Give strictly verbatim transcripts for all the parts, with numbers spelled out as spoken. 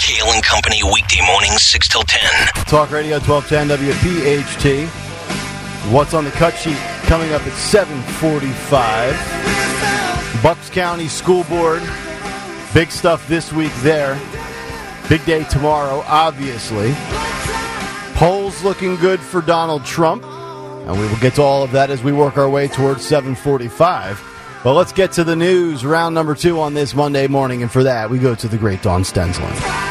Kale and Company, weekday mornings, six till ten. Talk Radio twelve ten W P H T. What's on the cut sheet coming up at seven forty-five. Bucks County School Board. Big stuff this week there. Big day tomorrow, obviously. Polls looking good for Donald Trump. And we will get to all of that as we work our way towards seven forty-five. But let's get to the news, round number two on this Monday morning. And for that, we go to the great Dawn Stensland.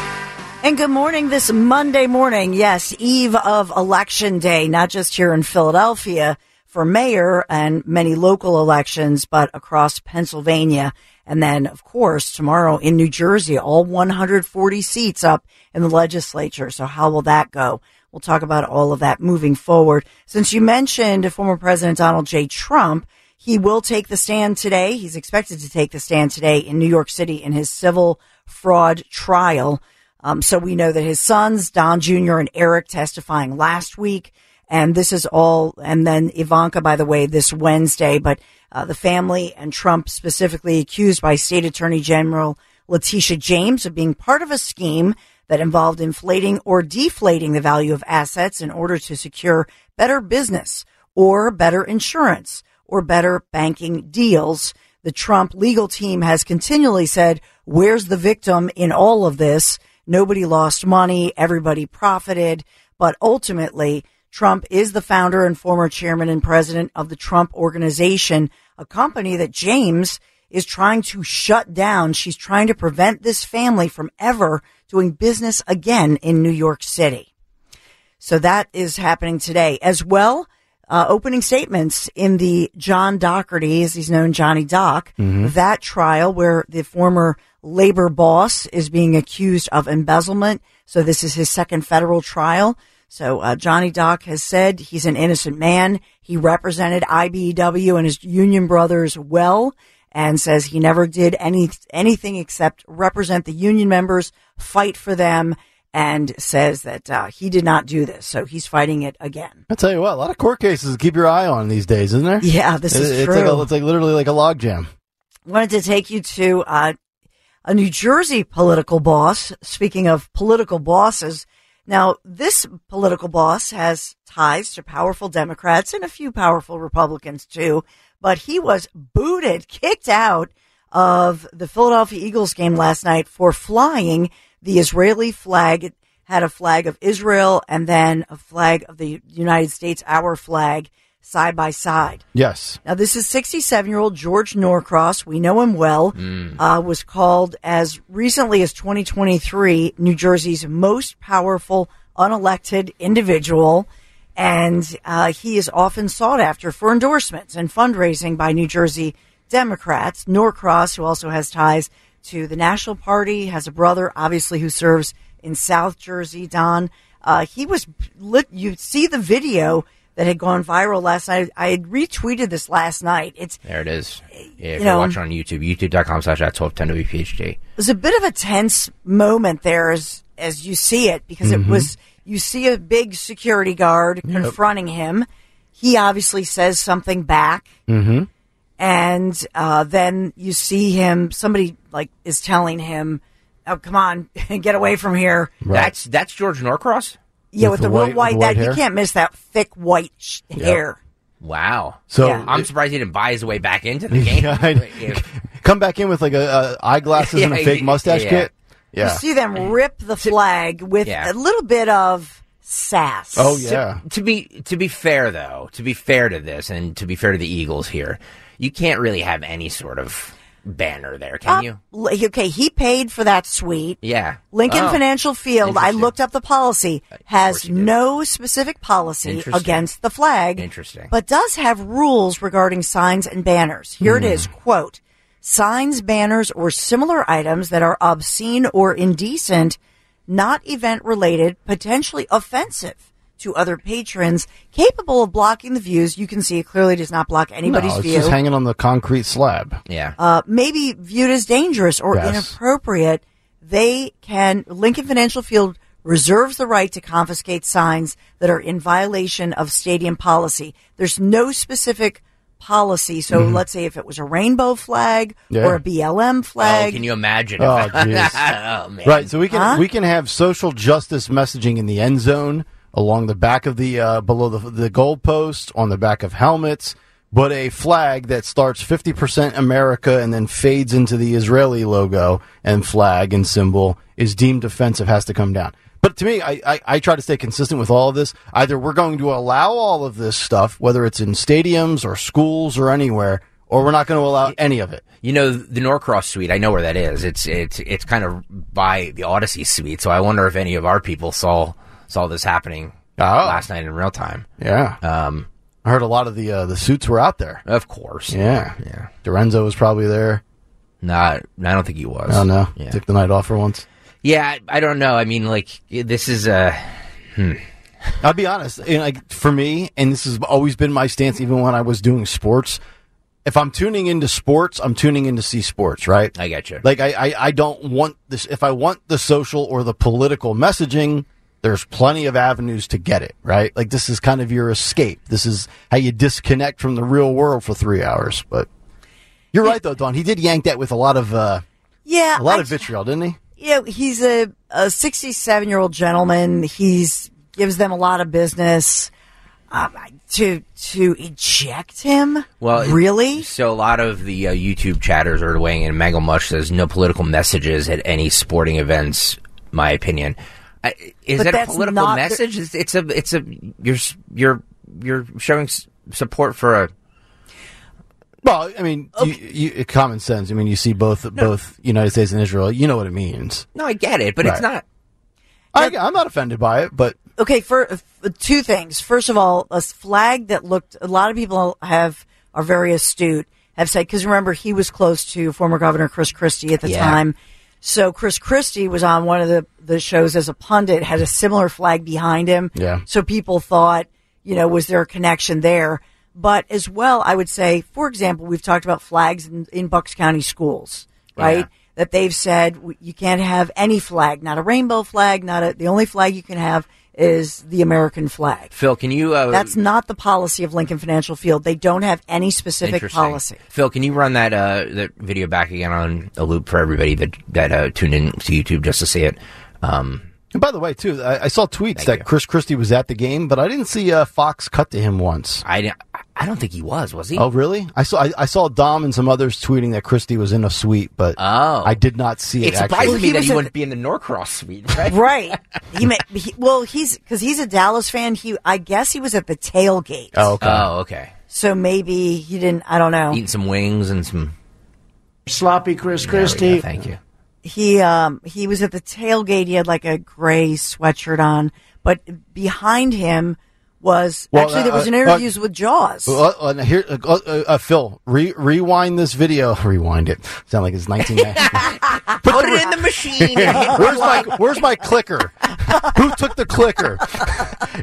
And good morning this Monday morning. Yes, eve of Election Day, not just here in Philadelphia for mayor and many local elections, but across Pennsylvania. And then, of course, tomorrow in New Jersey, all one hundred forty seats up in the legislature. So how will that go? We'll talk about all of that moving forward. Since you mentioned former President Donald J. Trump, he will take the stand today. He's expected to take the stand today in New York City in his civil fraud trial. Um, so we know that his sons, Don Junior and Eric, testifying last week. And this is all, and then Ivanka, by the way, this Wednesday. But uh, the family and Trump specifically accused by State Attorney General Letitia James of being part of a scheme that involved inflating or deflating the value of assets in order to secure better business or better insurance or better banking deals. The Trump legal team has continually said, where's the victim in all of this? Nobody lost money. Everybody profited. But ultimately, Trump is the founder and former chairman and president of the Trump Organization, a company that James is trying to shut down. She's trying to prevent this family from ever doing business again in New York City. So that is happening today. As well, uh, opening statements in the John Dougherty, as he's known, Johnny Doc, mm-hmm. that trial where the former labor boss is being accused of embezzlement. So this is his second federal trial. So uh, Johnny Doc has said he's an innocent man. He represented I B E W and his union brothers well and says he never did any anything except represent the union members, fight for them, and says that uh, he did not do this. So he's fighting it again. I'll tell you what, a lot of court cases to keep your eye on these days, isn't there? Yeah, this it, is it's true. Like a, it's like literally like a logjam. Wanted to take you to uh, a New Jersey political boss. Speaking of political bosses, now, this political boss has ties to powerful Democrats and a few powerful Republicans, too. But he was booted, kicked out of the Philadelphia Eagles game last night for flying the Israeli flag. It had a flag of Israel and then a flag of the United States, our flag, side by side. Yes. Now, this is sixty-seven-year-old George Norcross. We know him well. Mm. Uh, was called as recently as twenty twenty-three New Jersey's most powerful unelected individual. And uh, he is often sought after for endorsements and fundraising by New Jersey Democrats. Norcross, who also has ties to the National Party, has a brother, obviously, who serves in South Jersey, Don. Uh, he was lit. You see the video that had gone viral last night. I had retweeted this last night. It's there. It is. Yeah, if you know, you're watching on YouTube, youtube dot com slash at twelve ten W P H T. It was a bit of a tense moment there, as as you see it, because mm-hmm. it was you see a big security guard yep. confronting him. He obviously says something back, mm-hmm. and uh, then you see him. Somebody like is telling him, "Oh, come on, get away from here." Right. That's that's George Norcross. Yeah, with, with the, the white, real white, white that hair. You can't miss that thick white sh- yep. hair. Wow. So yeah. I'm surprised he didn't buy his way back into the game. yeah, yeah. Come back in with like a, a eyeglasses yeah, and a fake mustache yeah, yeah. kit. Yeah. You see them rip the flag with yeah. a little bit of sass. Oh yeah. To, to be to be fair though, to be fair to this and to be fair to the Eagles here, you can't really have any sort of banner there, can uh, you? Okay, he paid for that suite. Yeah. Lincoln oh. Financial Field, I looked up the policy, has no specific policy against the flag. Interesting. But does have rules regarding signs and banners. Here mm. it is, quote, signs, banners, or similar items that are obscene or indecent, not event-related, potentially offensive to other patrons, capable of blocking the views. You can see it clearly does not block anybody's no, it's view. It's just hanging on the concrete slab. Yeah. Uh, maybe viewed as dangerous or yes. inappropriate. They can, Lincoln Financial Field reserves the right to confiscate signs that are in violation of stadium policy. There's no specific policy. So mm-hmm. let's say if it was a rainbow flag yeah. or a B L M flag. Oh, can you imagine? If oh, jeez. Oh, man. Right. So we can huh? we can have social justice messaging in the end zone, along the back of the uh, below the the goalpost, on the back of helmets. But a flag that starts fifty percent America and then fades into the Israeli logo and flag and symbol is deemed offensive, has to come down. But to me, I, I, I try to stay consistent with all of this. Either we're going to allow all of this stuff, whether it's in stadiums or schools or anywhere, or we're not going to allow any of it. You know, the Norcross suite, I know where that is. It's it's it's kind of by the Odyssey suite, so I wonder if any of our people saw saw this happening oh. last night in real time. Yeah. Um I heard a lot of the uh, the suits were out there. Of course. Yeah. Yeah. Dorenzo was probably there. Nah, I don't think he was. Oh, no. Yeah. Took the night off for once. Yeah, I don't know. I mean, like, this is a... Hmm. I'll be honest. And, like, for me, and this has always been my stance even when I was doing sports, if I'm tuning into sports, I'm tuning in to see sports, right? I get you. Like, I, I, I don't want this... If I want the social or the political messaging... There's plenty of avenues to get it, right? Like, this is kind of your escape. This is how you disconnect from the real world for three hours. But you're right, though, Don. He did yank that with a lot of uh, yeah, a lot I, of vitriol, didn't he? Yeah, he's a, a sixty-seven-year-old gentleman. He's gives them a lot of business. Um, to to eject him? Well, really? So a lot of the uh, YouTube chatters are weighing in. Mangle Mush says, no political messages at any sporting events, my opinion. I, is but that a political message? The, it's a, it's a, you're, you're, you're showing s- support for a. Well, I mean, okay. you, you, common sense. I mean, you see both, no. both United States and Israel. You know what it means. No, I get it, but right. it's not. I, now, I'm not offended by it, but okay. For uh, two things. First of all, a flag that looked. A lot of people have are very astute. Have said because remember he was close to former Governor Chris Christie at the yeah. time. So Chris Christie was on one of the, the shows as a pundit, had a similar flag behind him. Yeah. So people thought, you know, was there a connection there? But as well, I would say, for example, we've talked about flags in, in Bucks County schools, right? Yeah. That they've said you can't have any flag, not a rainbow flag, not a, the only flag you can have is the American flag. Phil, can you... Uh, That's not the policy of Lincoln Financial Field. They don't have any specific policy. Phil, can you run that uh, that video back again on a loop for everybody that, that uh, tuned in to YouTube just to see it? Um, and by the way, too, I, I saw tweets that you. Chris Christie was at the game, but I didn't see uh, Fox cut to him once. I, I don't think he was, was he? Oh, really? I saw I, I saw Dom and some others tweeting that Christie was in a suite, but oh. I did not see it. It surprised me well, that he a, wouldn't be in the Norcross suite, right? Right. He, may, he Well, he's because he's a Dallas fan. He I guess he was at the tailgate. Oh, okay. Oh, okay. So maybe he didn't, I don't know. Eating some wings and some... Sloppy Chris Christie. Go, thank you. He um he was at the tailgate. He had like a gray sweatshirt on, but behind him was well, actually there was an interview uh, uh, with Jaws. Uh, uh, here, uh, uh, uh, Phil, re- rewind this video. Rewind it. Sound like it's nineteen ninety. Put it in the machine. Where's my Where's my clicker? Who took the clicker?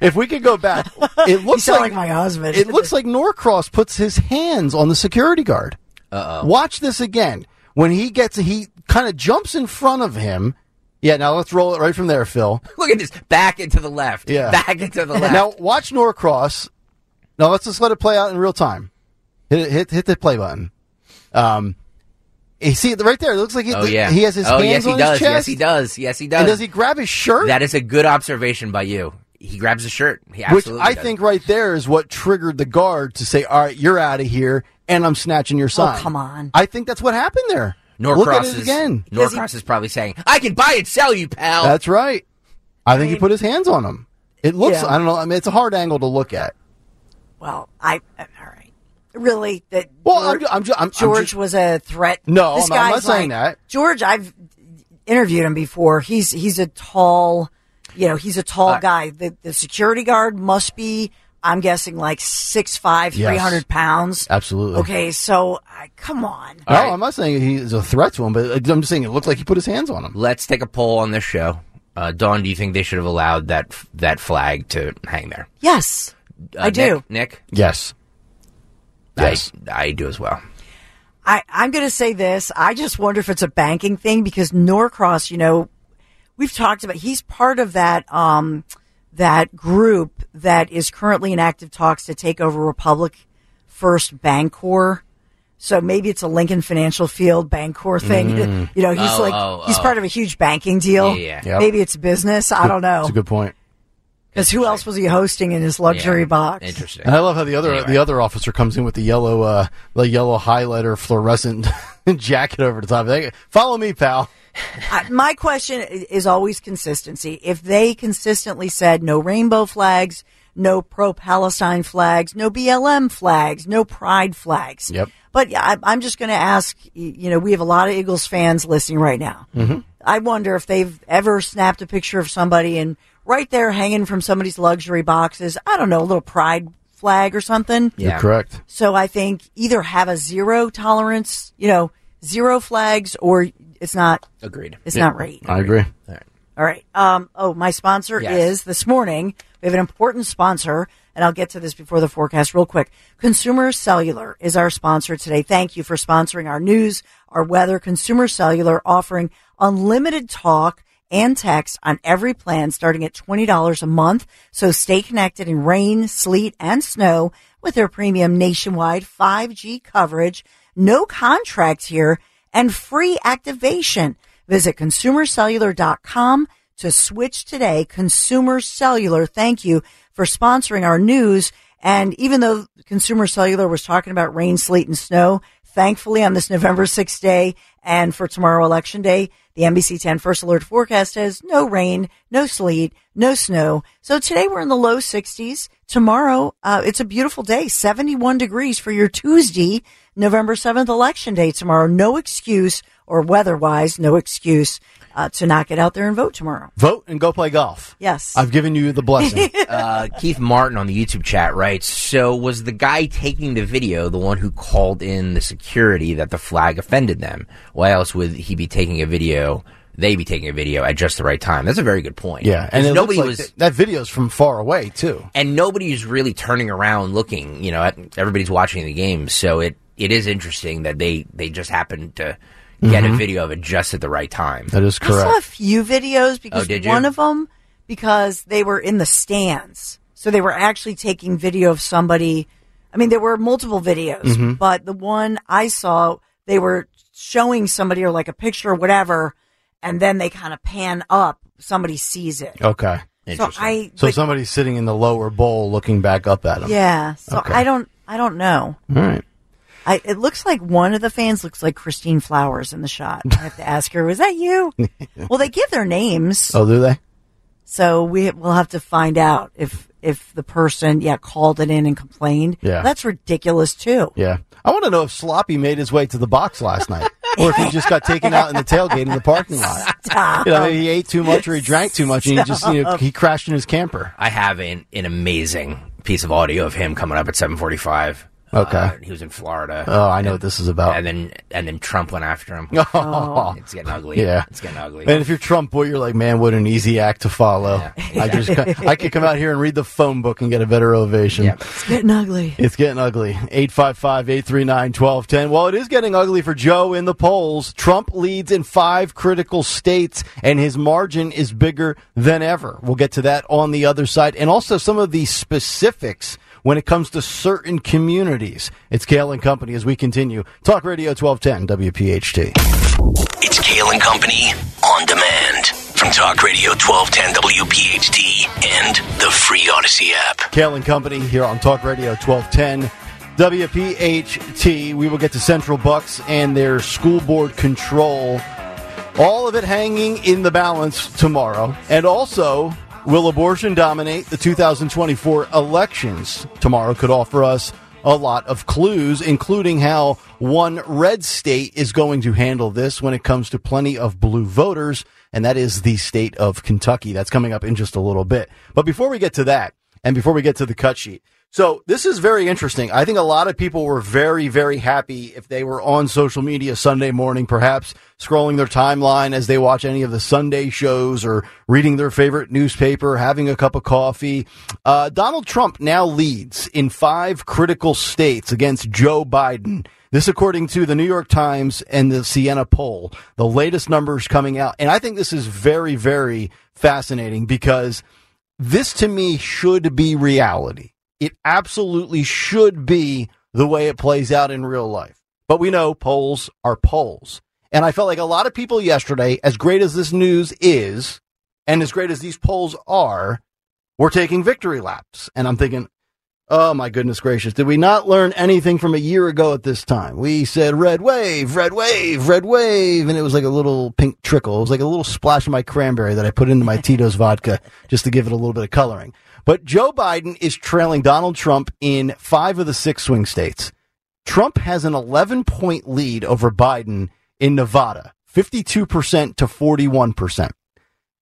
If we could go back, it looks like, like my husband. It looks like Norcross puts his hands on the security guard. Uh oh. Watch this again. When he gets, he kind of jumps in front of him. Yeah, now let's roll it right from there, Phil. Look at this. Back into the left. Yeah. Back into the left. Now, watch Norcross. Now, let's just let it play out in real time. Hit hit, hit the play button. Um, you see, right there, it looks like he, oh, yeah. he has his oh, hands yes, he on does. his chest. Yes, he does. Yes, he does. And does he grab his shirt? That is a good observation by you. He grabs his shirt. He absolutely Which I does. think right there is what triggered the guard to say, all right, you're out of here. And I'm snatching your sign. Oh, come on. I think that's what happened there. Norcross is again. Norcross he, is probably saying, I can buy and sell you, pal. That's right. I, I think mean, he put his hands on him. It looks, yeah. I don't know, I mean, it's a hard angle to look at. Well, I, all right. Really? That well, George, I'm, ju- I'm, ju- I'm, George I'm just, was a threat. No, this I'm, guy's I'm not saying like, that. George, I've interviewed him before. He's, he's a tall, you know, he's a tall uh, guy. The, the security guard must be. I'm guessing like six five, yes. three hundred pounds. Absolutely. Okay, so uh, come on. No, right. I'm not saying he's a threat to him, but I'm just saying it looked like he put his hands on him. Let's take a poll on this show. Uh, Dawn, do you think they should have allowed that that flag to hang there? Yes, uh, I Nick, do. Nick? Yes. I, yes. I do as well. I, I'm going to say this. I just wonder if it's a banking thing because Norcross, you know, we've talked about, he's part of that... Um, that group that is currently in active talks to take over Republic First Bancorp. So maybe it's a Lincoln Financial Field Bancorp thing. Mm. You know, he's oh, like oh, he's oh. part of a huge banking deal. Yeah, yeah. Yep. Maybe it's business. Good, I don't know. That's a good point. Because who else was he hosting in his luxury yeah. box? Interesting. And I love how the other anyway. the other officer comes in with the yellow uh, the yellow highlighter fluorescent jacket over the top. They, follow me, pal. I, my question is always consistency. If they consistently said no rainbow flags, no pro-Palestine flags, no B L M flags, no pride flags. Yep. But I, I'm just going to ask, you know, we have a lot of Eagles fans listening right now. Mm-hmm. I wonder if they've ever snapped a picture of somebody and right there hanging from somebody's luxury boxes, I don't know, a little pride flag or something. Yeah. You're correct. So I think either have a zero tolerance, you know, zero flags, or it's not. Agreed. It's yeah. not right. I agree. All right. All right. Um, oh, my sponsor yes. is this morning. We have an important sponsor, and I'll get to this before the forecast real quick. Consumer Cellular is our sponsor today. Thank you for sponsoring our news, our weather. Consumer Cellular offering unlimited talk and text on every plan starting at twenty dollars a month. So stay connected in rain, sleet, and snow with their premium nationwide five G coverage, no contract here, and free activation. Visit consumer cellular dot com to switch today. Consumer Cellular, thank you for sponsoring our news. And even though Consumer Cellular was talking about rain, sleet, and snow, thankfully on this November sixth day and for tomorrow Election Day, the N B C ten First Alert forecast has no rain, no sleet, no snow. So today we're in the low sixties. Tomorrow, uh, it's a beautiful day, seventy-one degrees for your Tuesday, November seventh Election Day tomorrow. No excuse, or weather-wise, no excuse. Uh, to not get out there and vote tomorrow. Vote and go play golf. Yes. I've given you the blessing. uh, Keith Martin on the YouTube chat writes, so was the guy taking the video the one who called in the security that the flag offended them? Why else would he be taking a video, they be taking a video at just the right time? That's a very good point. Yeah. And nobody like was th- that video's from far away, too. And nobody's really turning around looking. You know, at, everybody's watching the game, so it, it is interesting that they, they just happened to get mm-hmm. a video of it just at the right time. That is correct. I saw a few videos because oh, did you? one of them, because they were in the stands. So they were actually taking video of somebody. I mean, there were multiple videos, mm-hmm. but the one I saw, they were showing somebody or like a picture or whatever, and then they kind of pan up. Somebody sees it. Okay. So, I, so but, somebody's sitting in the lower bowl looking back up at them. Yeah. So okay. I don't, I don't know. All right. I, it looks like one of the fans looks like Christine Flowers in the shot. I have to ask her, was that you? Well, they give their names. Oh, do they? So we, we'll have to find out if if the person, yeah, called it in and complained. Yeah. That's ridiculous, too. Yeah. I want to know if Sloppy made his way to the box last night or if he just got taken out in the tailgate in the parking lot. Stop. You know, maybe he ate too much or he drank too much and he just, you know, he crashed in his camper. I have an, an amazing piece of audio of him coming up at seven forty-five. Okay, uh, he was in Florida. Oh, I know and, what this is about. And then, and then Trump went after him. Oh, it's getting ugly. Yeah, it's getting ugly. And if you're Trump, boy, you're like, man, what an easy act to follow. Yeah, exactly. I just, I could come out here and read the phone book and get a better ovation. Yeah. It's getting ugly. It's getting ugly. eight five five, eight three nine, one two one zero. Well, it is getting ugly for Joe in the polls. Trump leads in five critical states, and his margin is bigger than ever. We'll get to that on the other side, and also some of the specifics when it comes to certain communities. It's Kale and Company as we continue. Talk Radio twelve ten W P H T. It's Kale and Company on demand from Talk Radio twelve ten W P H T and the free Odyssey app. Kale and Company here on Talk Radio twelve ten W P H T. We will get to Central Bucks and their school board control. All of it hanging in the balance tomorrow. And also, will abortion dominate the two thousand twenty-four elections? Tomorrow could offer us a lot of clues, including how one red state is going to handle this when it comes to plenty of blue voters, and that is the state of Kentucky. That's coming up in just a little bit. But before we get to that, and before we get to the cut sheet, so this is very interesting. I think a lot of people were very, very happy if they were on social media Sunday morning, perhaps scrolling their timeline as they watch any of the Sunday shows or reading their favorite newspaper, having a cup of coffee. Uh, Donald Trump now leads in five critical states against Joe Biden. This according to the New York Times and the Siena poll, the latest numbers coming out. And I think this is very, very fascinating because this to me should be reality. It absolutely should be the way it plays out in real life. But we know polls are polls. And I felt like a lot of people yesterday, as great as this news is, and as great as these polls are, were taking victory laps. And I'm thinking, oh, my goodness gracious, did we not learn anything from a year ago at this time? We said red wave, red wave, red wave. And it was like a little pink trickle. It was like a little splash of my cranberry that I put into my Tito's vodka just to give it a little bit of coloring. But Joe Biden is trailing Donald Trump in five of the six swing states. Trump has an eleven-point lead over Biden in Nevada, fifty-two percent to forty-one percent.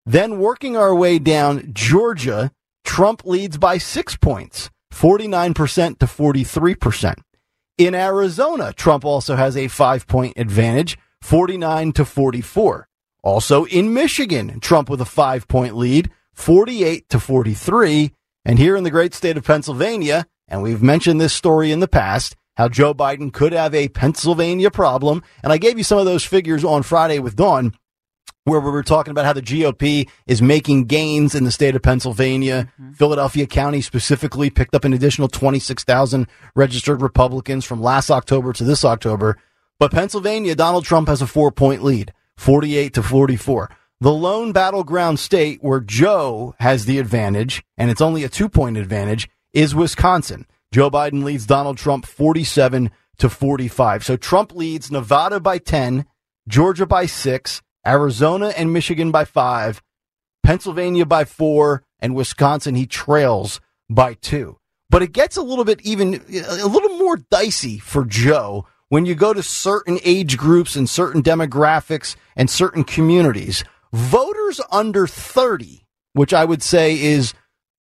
Then working our way down, Georgia, Trump leads by six points. forty-nine percent to forty-three percent. In Arizona, Trump also has a five-point advantage, forty-nine to forty-four. Also in Michigan, Trump with a five-point lead, forty-eight to forty-three. And here in the great state of Pennsylvania, and we've mentioned this story in the past, how Joe Biden could have a Pennsylvania problem. And I gave you some of those figures on Friday with Dawn, where we were talking about how the G O P is making gains in the state of Pennsylvania. Mm-hmm. Philadelphia County specifically picked up an additional twenty-six thousand registered Republicans from last October to this October. But Pennsylvania, Donald Trump has a four-point lead, forty-eight to forty-four. The lone battleground state where Joe has the advantage, and it's only a two-point advantage, is Wisconsin. Joe Biden leads Donald Trump forty-seven to forty-five. So Trump leads Nevada by ten, Georgia by six, Arizona and Michigan by five, Pennsylvania by four, and Wisconsin he trails by two. But it gets a little bit even, a little more dicey for Joe when you go to certain age groups and certain demographics and certain communities. Voters under thirty, which I would say is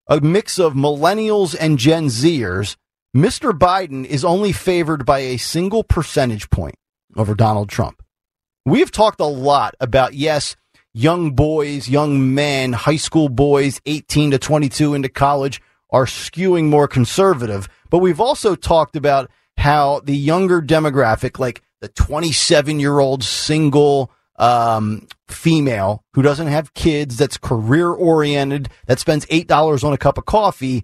a mix of millennials and Gen Zers, Mister Biden is only favored by a single percentage point over Donald Trump. We've talked a lot about, yes, young boys, young men, high school boys, eighteen to twenty-two into college are skewing more conservative. But we've also talked about how the younger demographic, like the twenty-seven-year-old single um, female who doesn't have kids, that's career-oriented, that spends eight dollars on a cup of coffee,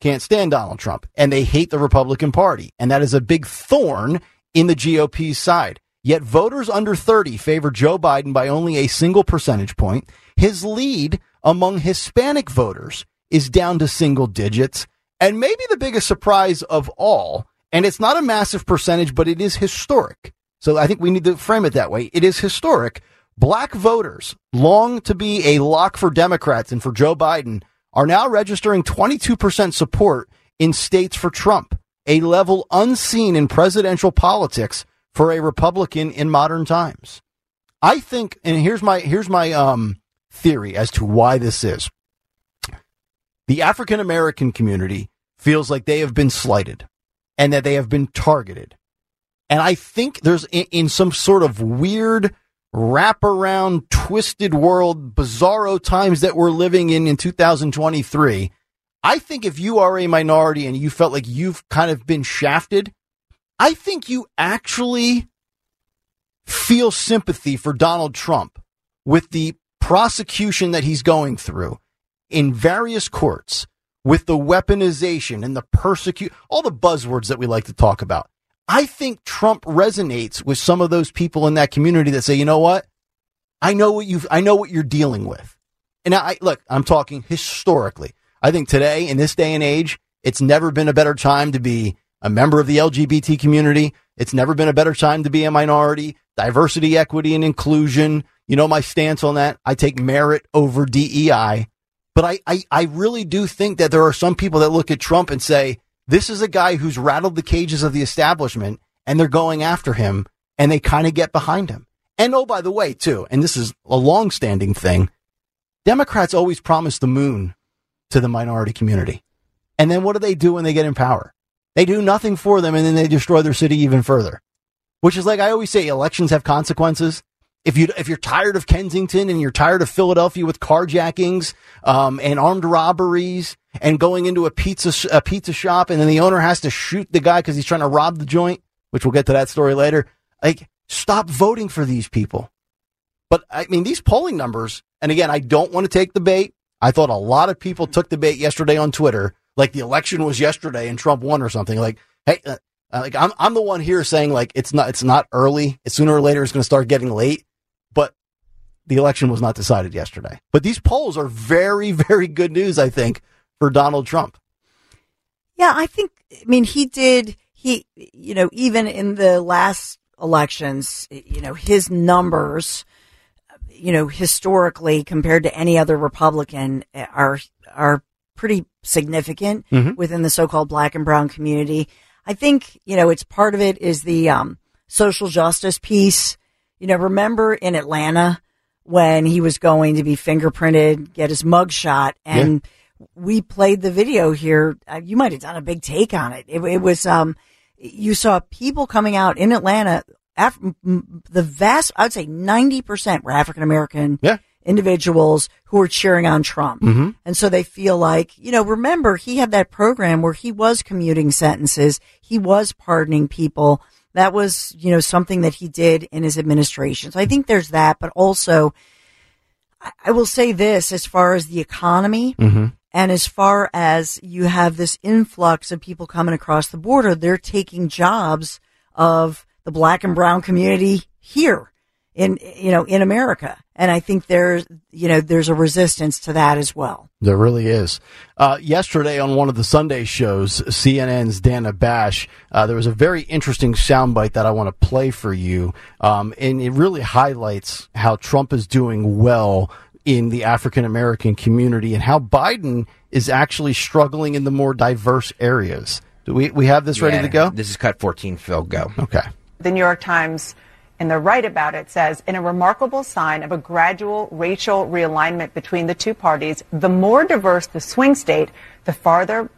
can't stand Donald Trump. And they hate the Republican Party. And that is a big thorn in the G O P's side. Yet voters under thirty favor Joe Biden by only a single percentage point. His lead among Hispanic voters is down to single digits. And maybe the biggest surprise of all, and it's not a massive percentage, but it is historic. So I think we need to frame it that way. It is historic. Black voters, long to be a lock for Democrats and for Joe Biden, are now registering twenty-two percent support in states for Trump, a level unseen in presidential politics for a Republican in modern times. I think, and here's my here's my um, theory as to why this is. The African-American community feels like they have been slighted and that they have been targeted. And I think there's in, in some sort of weird wraparound, twisted world, bizarro times that we're living in in two thousand twenty-three. I think if you are a minority and you felt like you've kind of been shafted, I think you actually feel sympathy for Donald Trump with the prosecution that he's going through in various courts, with the weaponization and the persecute, all the buzzwords that we like to talk about. I think Trump resonates with some of those people in that community that say, you know what? I know what you've, I know what you're dealing with. And I look, I'm talking historically. I think today, in this day and age, it's never been a better time to be a member of the L G B T community. It's never been a better time to be a minority. Diversity, equity, and inclusion. You know my stance on that. I take merit over D E I. But I, I, I really do think that there are some people that look at Trump and say, this is a guy who's rattled the cages of the establishment, and they're going after him, and they kind of get behind him. And oh, by the way, too, and this is a long-standing thing, Democrats always promise the moon to the minority community. And then what do they do when they get in power? They do nothing for them, and then they destroy their city even further, which is like I always say, elections have consequences. If you if you're tired of Kensington and you're tired of Philadelphia with carjackings um, and armed robberies and going into a pizza a pizza shop and then the owner has to shoot the guy because he's trying to rob the joint, which we'll get to that story later, like, stop voting for these people. But, I mean, these polling numbers, and again, I don't want to take the bait. I thought a lot of people took the bait yesterday on Twitter. Like the election was yesterday and Trump won or something. Like, hey, uh, Uh, like I'm, I'm the one here saying like it's not, it's not early. It's sooner or later it's going to start getting late. But the election was not decided yesterday. But these polls are very, very good news, I think, for Donald Trump. Yeah, I think. I mean, he did. He, you know, even in the last elections, you know, his numbers, you know, historically compared to any other Republican, are are pretty significant mm-hmm. within the so-called black and brown community. I think, you know, it's part of it is the um, social justice piece. You know, remember in Atlanta when he was going to be fingerprinted, get his mug shot, and yeah. we played the video here. Uh, you might have done a big take on it. It, it was, um, you saw people coming out in Atlanta. Af- the vast, I would say ninety percent were African-American yeah. individuals who were cheering on Trump. Mm-hmm. And so they feel like, you know, remember he had that program where he was commuting sentences. He was pardoning people. That was, you know, something that he did in his administration. So I think there's that. But also, I will say this as far as the economy mm-hmm. and as far as you have this influx of people coming across the border, they're taking jobs of the black and brown community here in, you know, in America. And I think there's, you know, there's a resistance to that as well. There really is. Uh, yesterday on one of the Sunday shows, C N N's Dana Bash, uh, there was a very interesting soundbite that I want to play for you. Um, and it really highlights how Trump is doing well in the African-American community and how Biden is actually struggling in the more diverse areas. Do we, we have this yeah, ready to go? This is cut fourteen, Phil, go. Okay. The New York Times, and they're right about it, says, in a remarkable sign of a gradual racial realignment between the two parties, the more diverse the swing state, the farther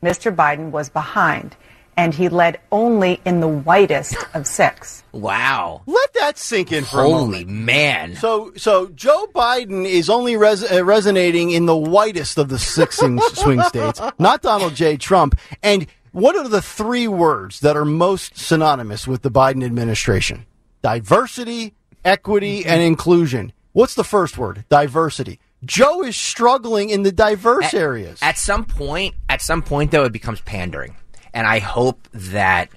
Mister Biden was behind. And he led only in the whitest of six. Wow. Let that sink in for Holy a moment. Holy man. So so Joe Biden is only res- uh, resonating in the whitest of the six swing states, not Donald J. Trump. And what are the three words that are most synonymous with the Biden administration? Diversity, equity, and inclusion. What's the first word? Diversity. Joe is struggling in the diverse at, areas. At some point, at some point, though, it becomes pandering. And I hope that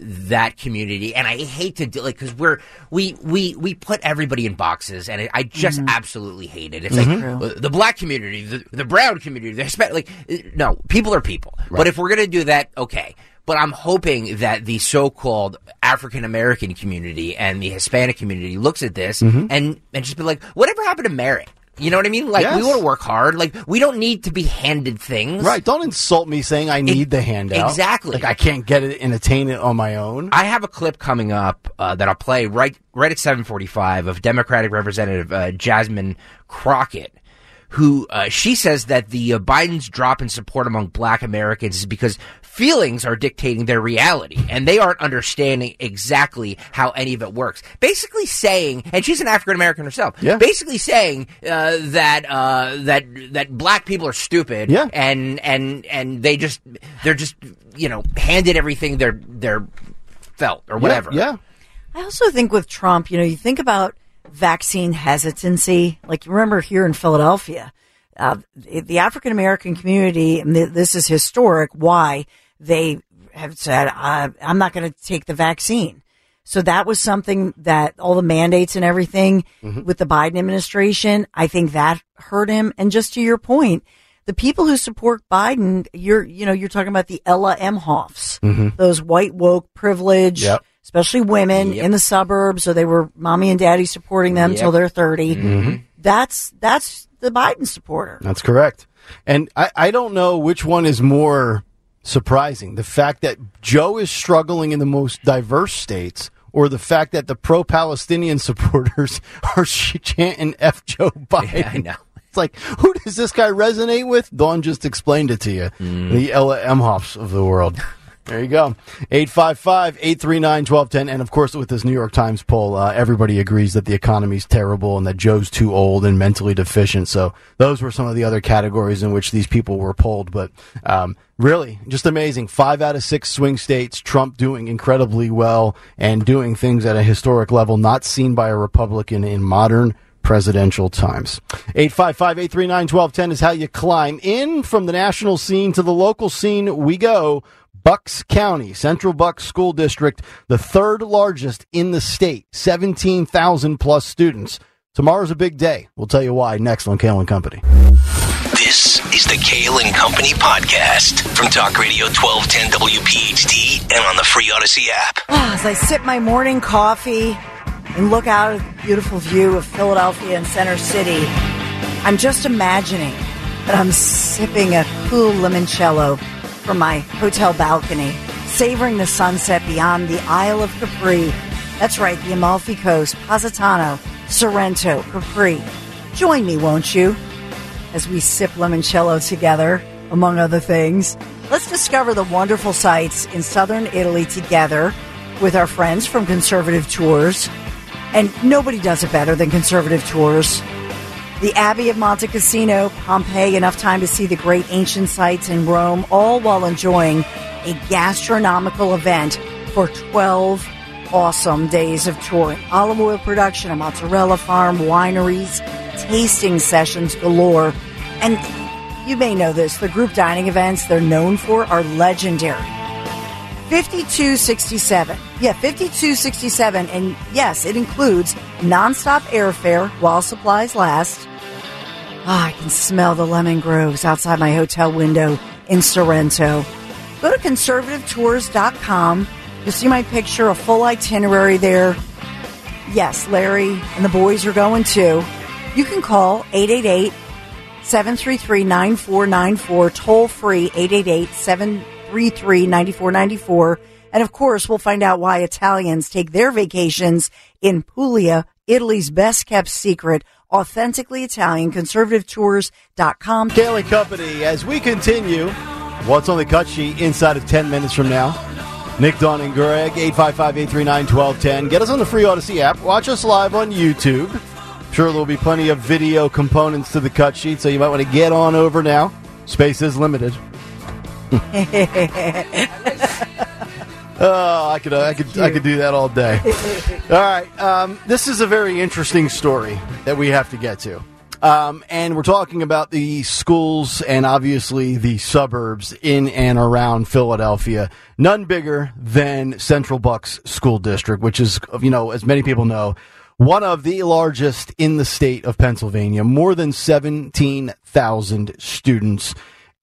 that community, and I hate to do it, like, because we're, we, we, we put everybody in boxes, and it, I just mm-hmm. absolutely hate it. It's mm-hmm. like the black community, the, the brown community, the Hispanic, like, no, people are people. Right. But if we're going to do that, okay. But I'm hoping that the so-called African-American community and the Hispanic community looks at this mm-hmm. and, and just be like, whatever happened to merit? You know what I mean? Like, yes. we want to work hard. Like, we don't need to be handed things. Right. Don't insult me saying I need it, the handout. Exactly. Like, I can't get it and attain it on my own. I have a clip coming up uh, that I'll play right right at seven forty-five of Democratic Representative uh, Jasmine Crockett, who uh, she says that the uh, Biden's drop in support among black Americans is because feelings are dictating their reality, and they aren't understanding exactly how any of it works. Basically saying, and she's an African American herself, yeah. basically saying uh, that uh, that that black people are stupid, yeah. and and and they just they're just you know handed everything they're they're felt or whatever. Yeah, yeah. I also think with Trump, you know, you think about vaccine hesitancy. Like, remember here in Philadelphia, uh, the African-American community, and this is historic, why they have said, I, I'm not going to take the vaccine. So that was something that all the mandates and everything mm-hmm. with the Biden administration, I think that hurt him. And just to your point, the people who support Biden, you're, you know, you're talking about the Ella Hoffs, mm-hmm. those white woke privilege, yep. especially women yep. in the suburbs. So they were mommy and daddy supporting them yep. till they're thirty. Mm-hmm. That's that's the Biden supporter. That's correct. And I, I don't know which one is more surprising. The fact that Joe is struggling in the most diverse states, or the fact that the pro-Palestinian supporters are chanting F Joe Biden. Yeah, I know. It's like, who does this guy resonate with? Dawn just explained it to you. Mm. The Ella Hoffs of the world. There you go. eight five five, eight three nine, one two one zero. And, of course, with this New York Times poll, uh, everybody agrees that the economy's terrible and that Joe's too old and mentally deficient. So those were some of the other categories in which these people were polled. But um, really, just amazing. Five out of six swing states, Trump doing incredibly well and doing things at a historic level not seen by a Republican in modern presidential times. eight five five, eight three nine, one two one zero is how you climb in from the national scene to the local scene. We go. Bucks County, Central Bucks School District, the third largest in the state, seventeen thousand plus students. Tomorrow's a big day. We'll tell you why next on Kale and Company. This is the Kale and Company podcast from Talk Radio twelve ten W P H D and on the free Odyssey app. As I sip my morning coffee and look out at the beautiful view of Philadelphia and Center City, I'm just imagining that I'm sipping a cool limoncello from my hotel balcony, savoring the sunset beyond the Isle of Capri. That's right, the Amalfi Coast, Positano, Sorrento, Capri. Join me, won't you, as we sip limoncello together, among other things. Let's discover the wonderful sights in southern Italy together with our friends from Conservative Tours. And nobody does it better than Conservative Tours. The Abbey of Monte Cassino, Pompeii, enough time to see the great ancient sites in Rome, all while enjoying a gastronomical event for twelve awesome days of touring. Olive oil production, a mozzarella farm, wineries, tasting sessions galore. And you may know this, the group dining events they're known for are legendary. fifty-two sixty-seven. Yeah, fifty-two sixty-seven. And yes, it includes nonstop airfare while supplies last. Ah, I can smell the lemon groves outside my hotel window in Sorrento. Go to conservative tours dot com. You'll see my picture, a full itinerary there. Yes, Larry and the boys are going too. You can call eight eight eight, seven three three, nine four nine four, toll free, eight eight eight, seven three three, nine four nine four. And of course, we'll find out why Italians take their vacations in Puglia, Italy's best kept secret. Authentically Italian, conservative tours dot com. Daily Company, as we continue, what's on the cut sheet inside of ten minutes from now? Nick, Dawn, and Greg, eight five five, eight three nine, one two one zero. Get us on the free Odyssey app. Watch us live on YouTube. I'm sure there will be plenty of video components to the cut sheet, so you might want to get on over now. Space is limited. oh, I could, uh, I could, I could do that all day. All right, um, this is a very interesting story that we have to get to, um, and we're talking about the schools and obviously the suburbs in and around Philadelphia. None bigger than Central Bucks School District, which is, you know, as many people know, one of the largest in the state of Pennsylvania. More than seventeen thousand students,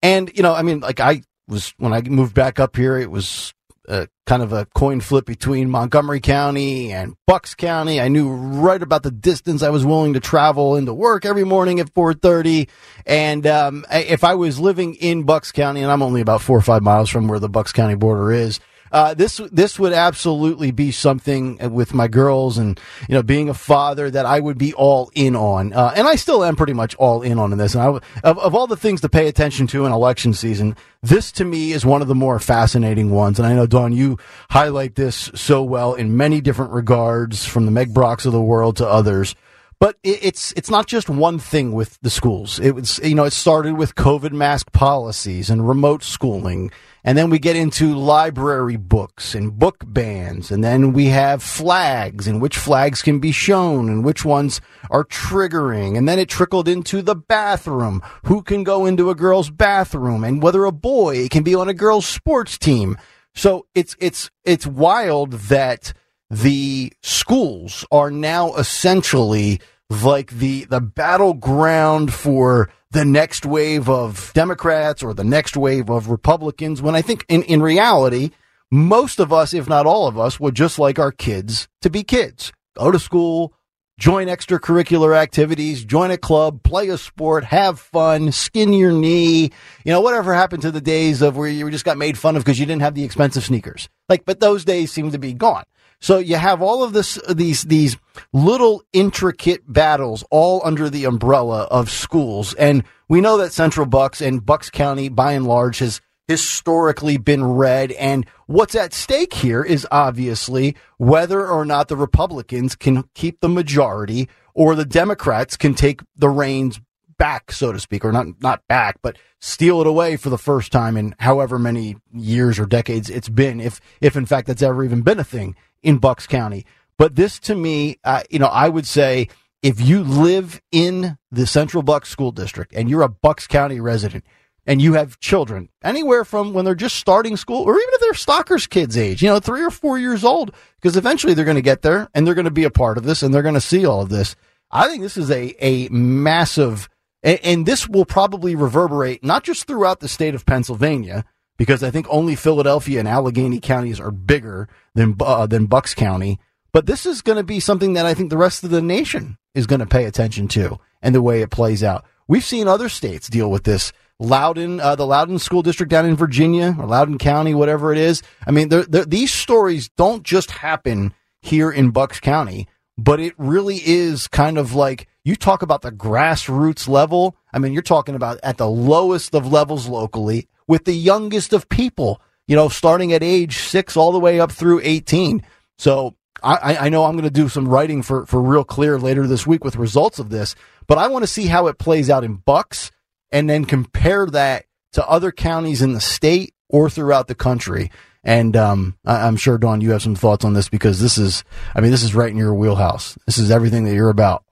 and you know, I mean, like I was when I moved back up here, it was. Uh, kind of a coin flip between Montgomery County and Bucks County. I knew right about the distance I was willing to travel into work every morning at four thirty. And um, if I was living in Bucks County, and I'm only about four or five miles from where the Bucks County border is, uh, this this would absolutely be something with my girls and, you know, being a father that I would be all in on. Uh, and I still am pretty much all in on in this. And I, of, of all the things to pay attention to in election season, this, to me, is one of the more fascinating ones. And I know, Dawn, you highlight this so well in many different regards, from the Meg Brocks of the world to others. But it's it's not just one thing with the schools. It was, you know, it started with COVID mask policies and remote schooling. And then we get into library books and book bans. And then we have flags and which flags can be shown and which ones are triggering. And then it trickled into the bathroom. Who can go into a girl's bathroom and whether a boy can be on a girl's sports team. So it's it's it's wild that the schools are now essentially like the the battleground for the next wave of Democrats or the next wave of Republicans, when I think in, in reality, most of us, if not all of us, would just like our kids to be kids. Go to school, join extracurricular activities, join a club, play a sport, have fun, skin your knee, you know, whatever happened to the days of where you just got made fun of because you didn't have the expensive sneakers. Like, but those days seem to be gone. So you have all of this, these, these little intricate battles all under the umbrella of schools. And we know that Central Bucks and Bucks County, by and large, has historically been red. And what's at stake here is obviously whether or not the Republicans can keep the majority or the Democrats can take the reins back, so to speak, or not, not back, but steal it away for the first time in however many years or decades it's been, if, if in fact that's ever even been a thing in Bucks County. But this, to me, uh, you know, I would say if you live in the Central Bucks School District and you're a Bucks County resident, and you have children, anywhere from when they're just starting school or even if they're stalkers kids age, you know, three or four years old, because eventually they're going to get there and they're going to be a part of this and they're going to see all of this. I think this is a, a massive, and, and this will probably reverberate not just throughout the state of Pennsylvania, because I think only Philadelphia and Allegheny counties are bigger than uh, than Bucks County. But this is going to be something that I think the rest of the nation is going to pay attention to and the way it plays out. We've seen other states deal with this. Loudoun, uh, the Loudoun School District down in Virginia or Loudoun County, whatever it is. I mean, they're, they're, these stories don't just happen here in Bucks County, but it really is kind of like you talk about the grassroots level. I mean, you're talking about at the lowest of levels locally with the youngest of people, you know, starting at age six all the way up through eighteen. So I, I know I'm going to do some writing for, for Real Clear later this week with results of this, but I want to see how it plays out in Bucks and then compare that to other counties in the state or throughout the country. And um, I'm sure, Dawn, you have some thoughts on this because this is, I mean, this is right in your wheelhouse. This is everything that you're about.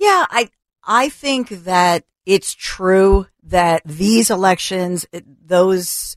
Yeah, I I think that it's true that these elections, those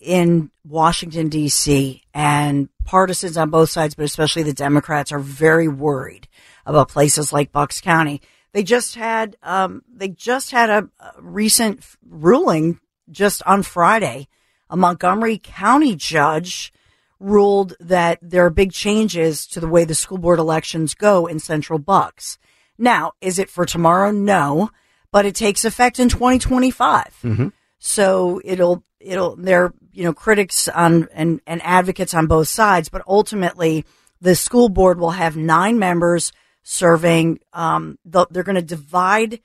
in Washington, D C, and partisans on both sides, but especially the Democrats, are very worried about places like Bucks County. They just had um, they just had a, a recent f- ruling just on Friday. A Montgomery County judge ruled that there are big changes to the way the school board elections go in Central Bucks. Now, is it for tomorrow? No, but it takes effect in twenty twenty-five. Mm-hmm. So it'll it'll there. You know, critics on and, and advocates on both sides, but ultimately the school board will have nine members serving. Um, the, they're going to divide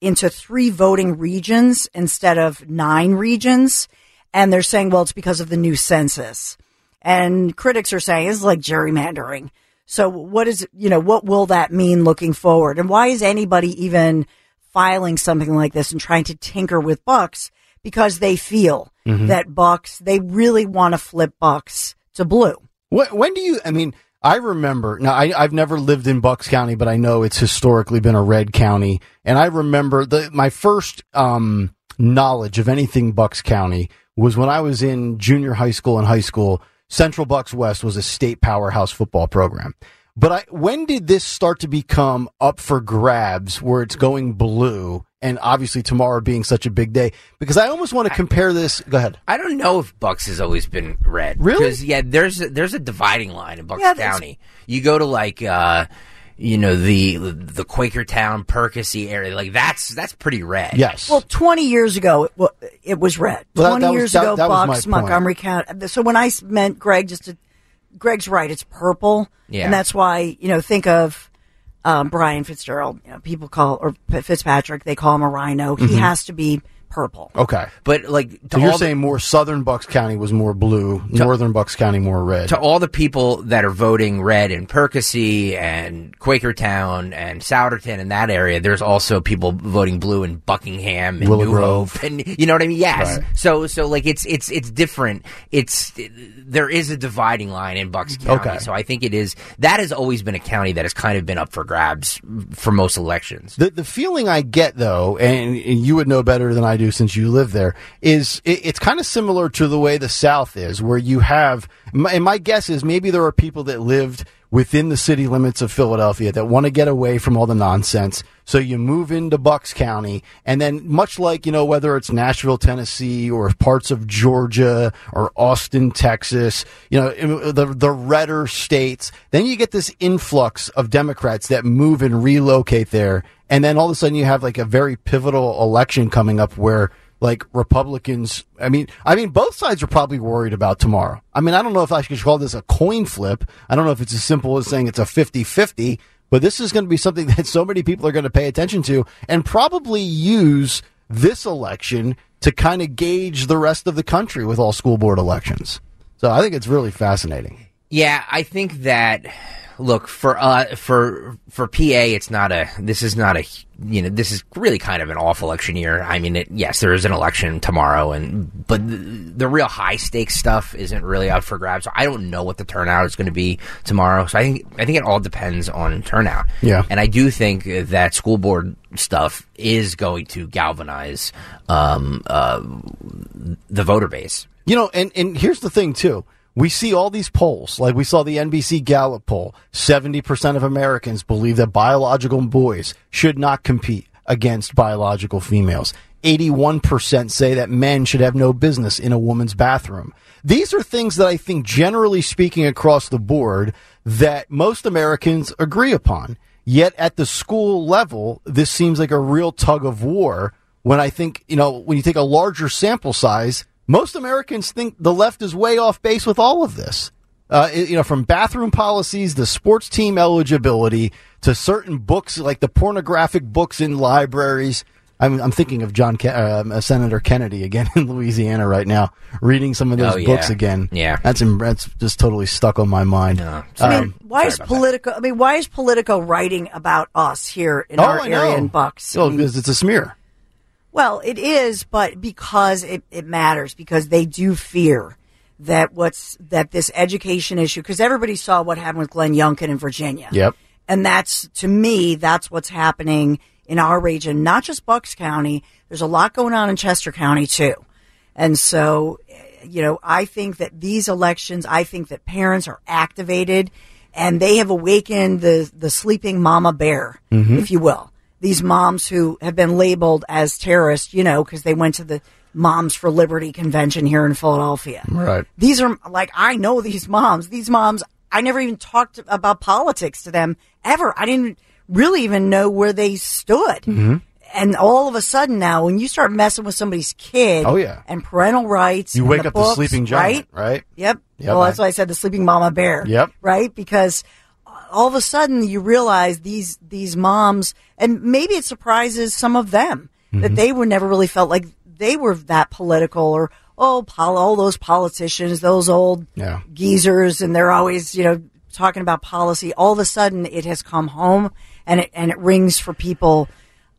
into three voting regions instead of nine regions. And they're saying, well, it's because of the new census. And critics are saying it's like gerrymandering. So what is, you know, what will that mean looking forward? And why is anybody even filing something like this and trying to tinker with Bucks? Because they feel mm-hmm. that Bucks, they really want to flip Bucks to blue. When do you, I mean, I remember, now I, I've never lived in Bucks County, but I know it's historically been a red county. And I remember the, my first um, knowledge of anything Bucks County was when I was in junior high school and high school. Central Bucks West was a state powerhouse football program. But I, when did this start to become up for grabs where it's going blue? And obviously tomorrow being such a big day, because I almost want to compare this. Go ahead. I don't know if Bucks has always been red. Really? Because, yeah, there's a, there's a dividing line in Bucks yeah, County. You go to like, uh, you know, the the Quakertown, Percy area, like that's that's pretty red. Yes. Well, twenty years ago, it, well, it was red. Well, twenty that, that years was, that, ago, that Bucks, Montgomery County. So when I meant Greg, just to, Greg's right. It's purple, yeah. And that's why you know think of. Um, Brian Fitzgerald, you know, people call, or Fitzpatrick, they call him a rhino. He mm-hmm. has to be purple. Okay. But like, so you're saying the, more southern Bucks County was more blue, to, northern Bucks County more red. To all the people that are voting red in Percy and Quakertown and Souderton and that area, there's also people voting blue in Buckingham and Willow New Grove. Hope and you know what I mean? Yes. Right. So, so like it's, it's, it's different. It's, there is a dividing line in Bucks County. Okay. So I think it is, that has always been a county that has kind of been up for grabs for most elections. The, the feeling I get though, and, and you would know better than I do, since you live there, is it, it's kind of similar to the way the South is, where you have, and my guess is maybe there are people that lived within the city limits of Philadelphia that want to get away from all the nonsense. So you move into Bucks County, and then much like, you know, whether it's Nashville, Tennessee, or parts of Georgia, or Austin, Texas, you know, the, the redder states, then you get this influx of Democrats that move and relocate there. And then all of a sudden you have like a very pivotal election coming up where like Republicans, I mean, I mean, both sides are probably worried about tomorrow. I mean, I don't know if I should call this a coin flip. I don't know if it's as simple as saying it's a fifty-fifty, but this is going to be something that so many people are going to pay attention to and probably use this election to kind of gauge the rest of the country with all school board elections. So I think it's really fascinating. Yeah, I think that look, for uh, for for P A, it's not a. This is not a. You know, this is really kind of an off election year. I mean, it, yes, there is an election tomorrow, and but the, the real high stakes stuff isn't really up for grabs. So I don't know what the turnout is going to be tomorrow. So I think I think it all depends on turnout. Yeah, and I do think that school board stuff is going to galvanize um, uh, the voter base. You know, and and here's the thing too. We see all these polls, like we saw the N B C Gallup poll. seventy percent of Americans believe that biological boys should not compete against biological females. eighty-one percent say that men should have no business in a woman's bathroom. These are things that I think, generally speaking, across the board, that most Americans agree upon. Yet at the school level, this seems like a real tug of war when I think, you know, when you take a larger sample size, most Americans think the left is way off base with all of this, uh, you know, from bathroom policies to sports team eligibility to certain books like the pornographic books in libraries. I'm, I'm thinking of John Ke- uh, Senator Kennedy again in Louisiana right now, reading some of those oh, yeah. books again. Yeah, that's that's just totally stuck on my mind. No. So, um, I mean, why is Politico? That. I mean, why is Politico writing about us here in oh, our I area know. in Bucks? Well, I mean, because it's a smear. Well, it is, but because it, it matters, because they do fear that what's that this education issue, because everybody saw what happened with Glenn Youngkin in Virginia. Yep. And that's, to me, that's what's happening in our region, not just Bucks County. There's a lot going on in Chester County, too. And so, you know, I think that these elections, I think that parents are activated, and they have awakened the, the sleeping mama bear, mm-hmm. if you will. These moms who have been labeled as terrorists, you know, because they went to the Moms for Liberty convention here in Philadelphia. Right. These are, like, I know these moms. These moms, I never even talked about politics to them ever. I didn't really even know where they stood. Mm-hmm. And all of a sudden now, when you start messing with somebody's kid oh, yeah. and parental rights. You wake up the sleeping giant, right? right? Yep. yep. Well, right. That's why I said the sleeping mama bear. Yep. Right? Because all of a sudden, you realize these these moms, and maybe it surprises some of them mm-hmm. that they were never really felt like they were that political, or oh, pol- all those politicians, those old yeah. geezers, and they're always, you know, talking about policy. All of a sudden, it has come home, and it and it rings for people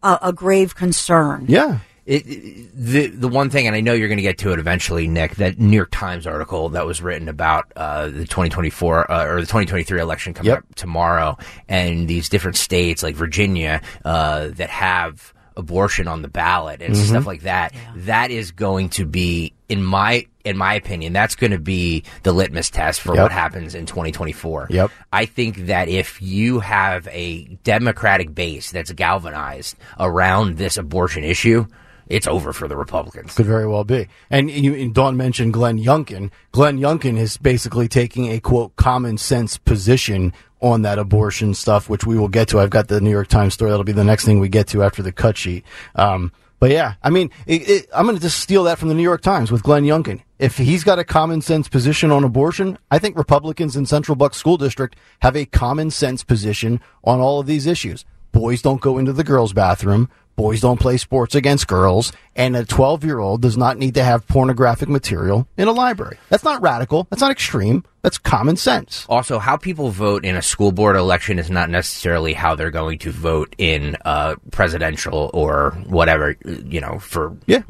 uh, a grave concern. Yeah. It, it, the the one thing, and I know you're going to get to it eventually, Nick, that New York Times article that was written about uh, the twenty twenty-four uh, or the twenty twenty-three election coming yep. up tomorrow, and these different states like Virginia uh, that have abortion on the ballot and mm-hmm. stuff like that. Yeah. That is going to be, in my in my opinion, that's going to be the litmus test for yep. what happens in twenty twenty-four. Yep. I think that if you have a Democratic base that's galvanized around this abortion issue, it's over for the Republicans. Could very well be. And, you, and Dawn mentioned Glenn Youngkin. Glenn Youngkin is basically taking a, quote, common sense position on that abortion stuff, which we will get to. I've got the New York Times story. That'll be the next thing we get to after the cut sheet. Um, but, yeah, I mean, it, it, I'm going to just steal that from the New York Times with Glenn Youngkin. If he's got a common sense position on abortion, I think Republicans in Central Bucks School District have a common sense position on all of these issues. Boys don't go into the girls' bathroom. Boys don't play sports against girls, and a twelve-year-old does not need to have pornographic material in a library. That's not radical. That's not extreme. That's common sense. Also, how people vote in a school board election is not necessarily how they're going to vote in uh, presidential or whatever, you know, for... Yeah.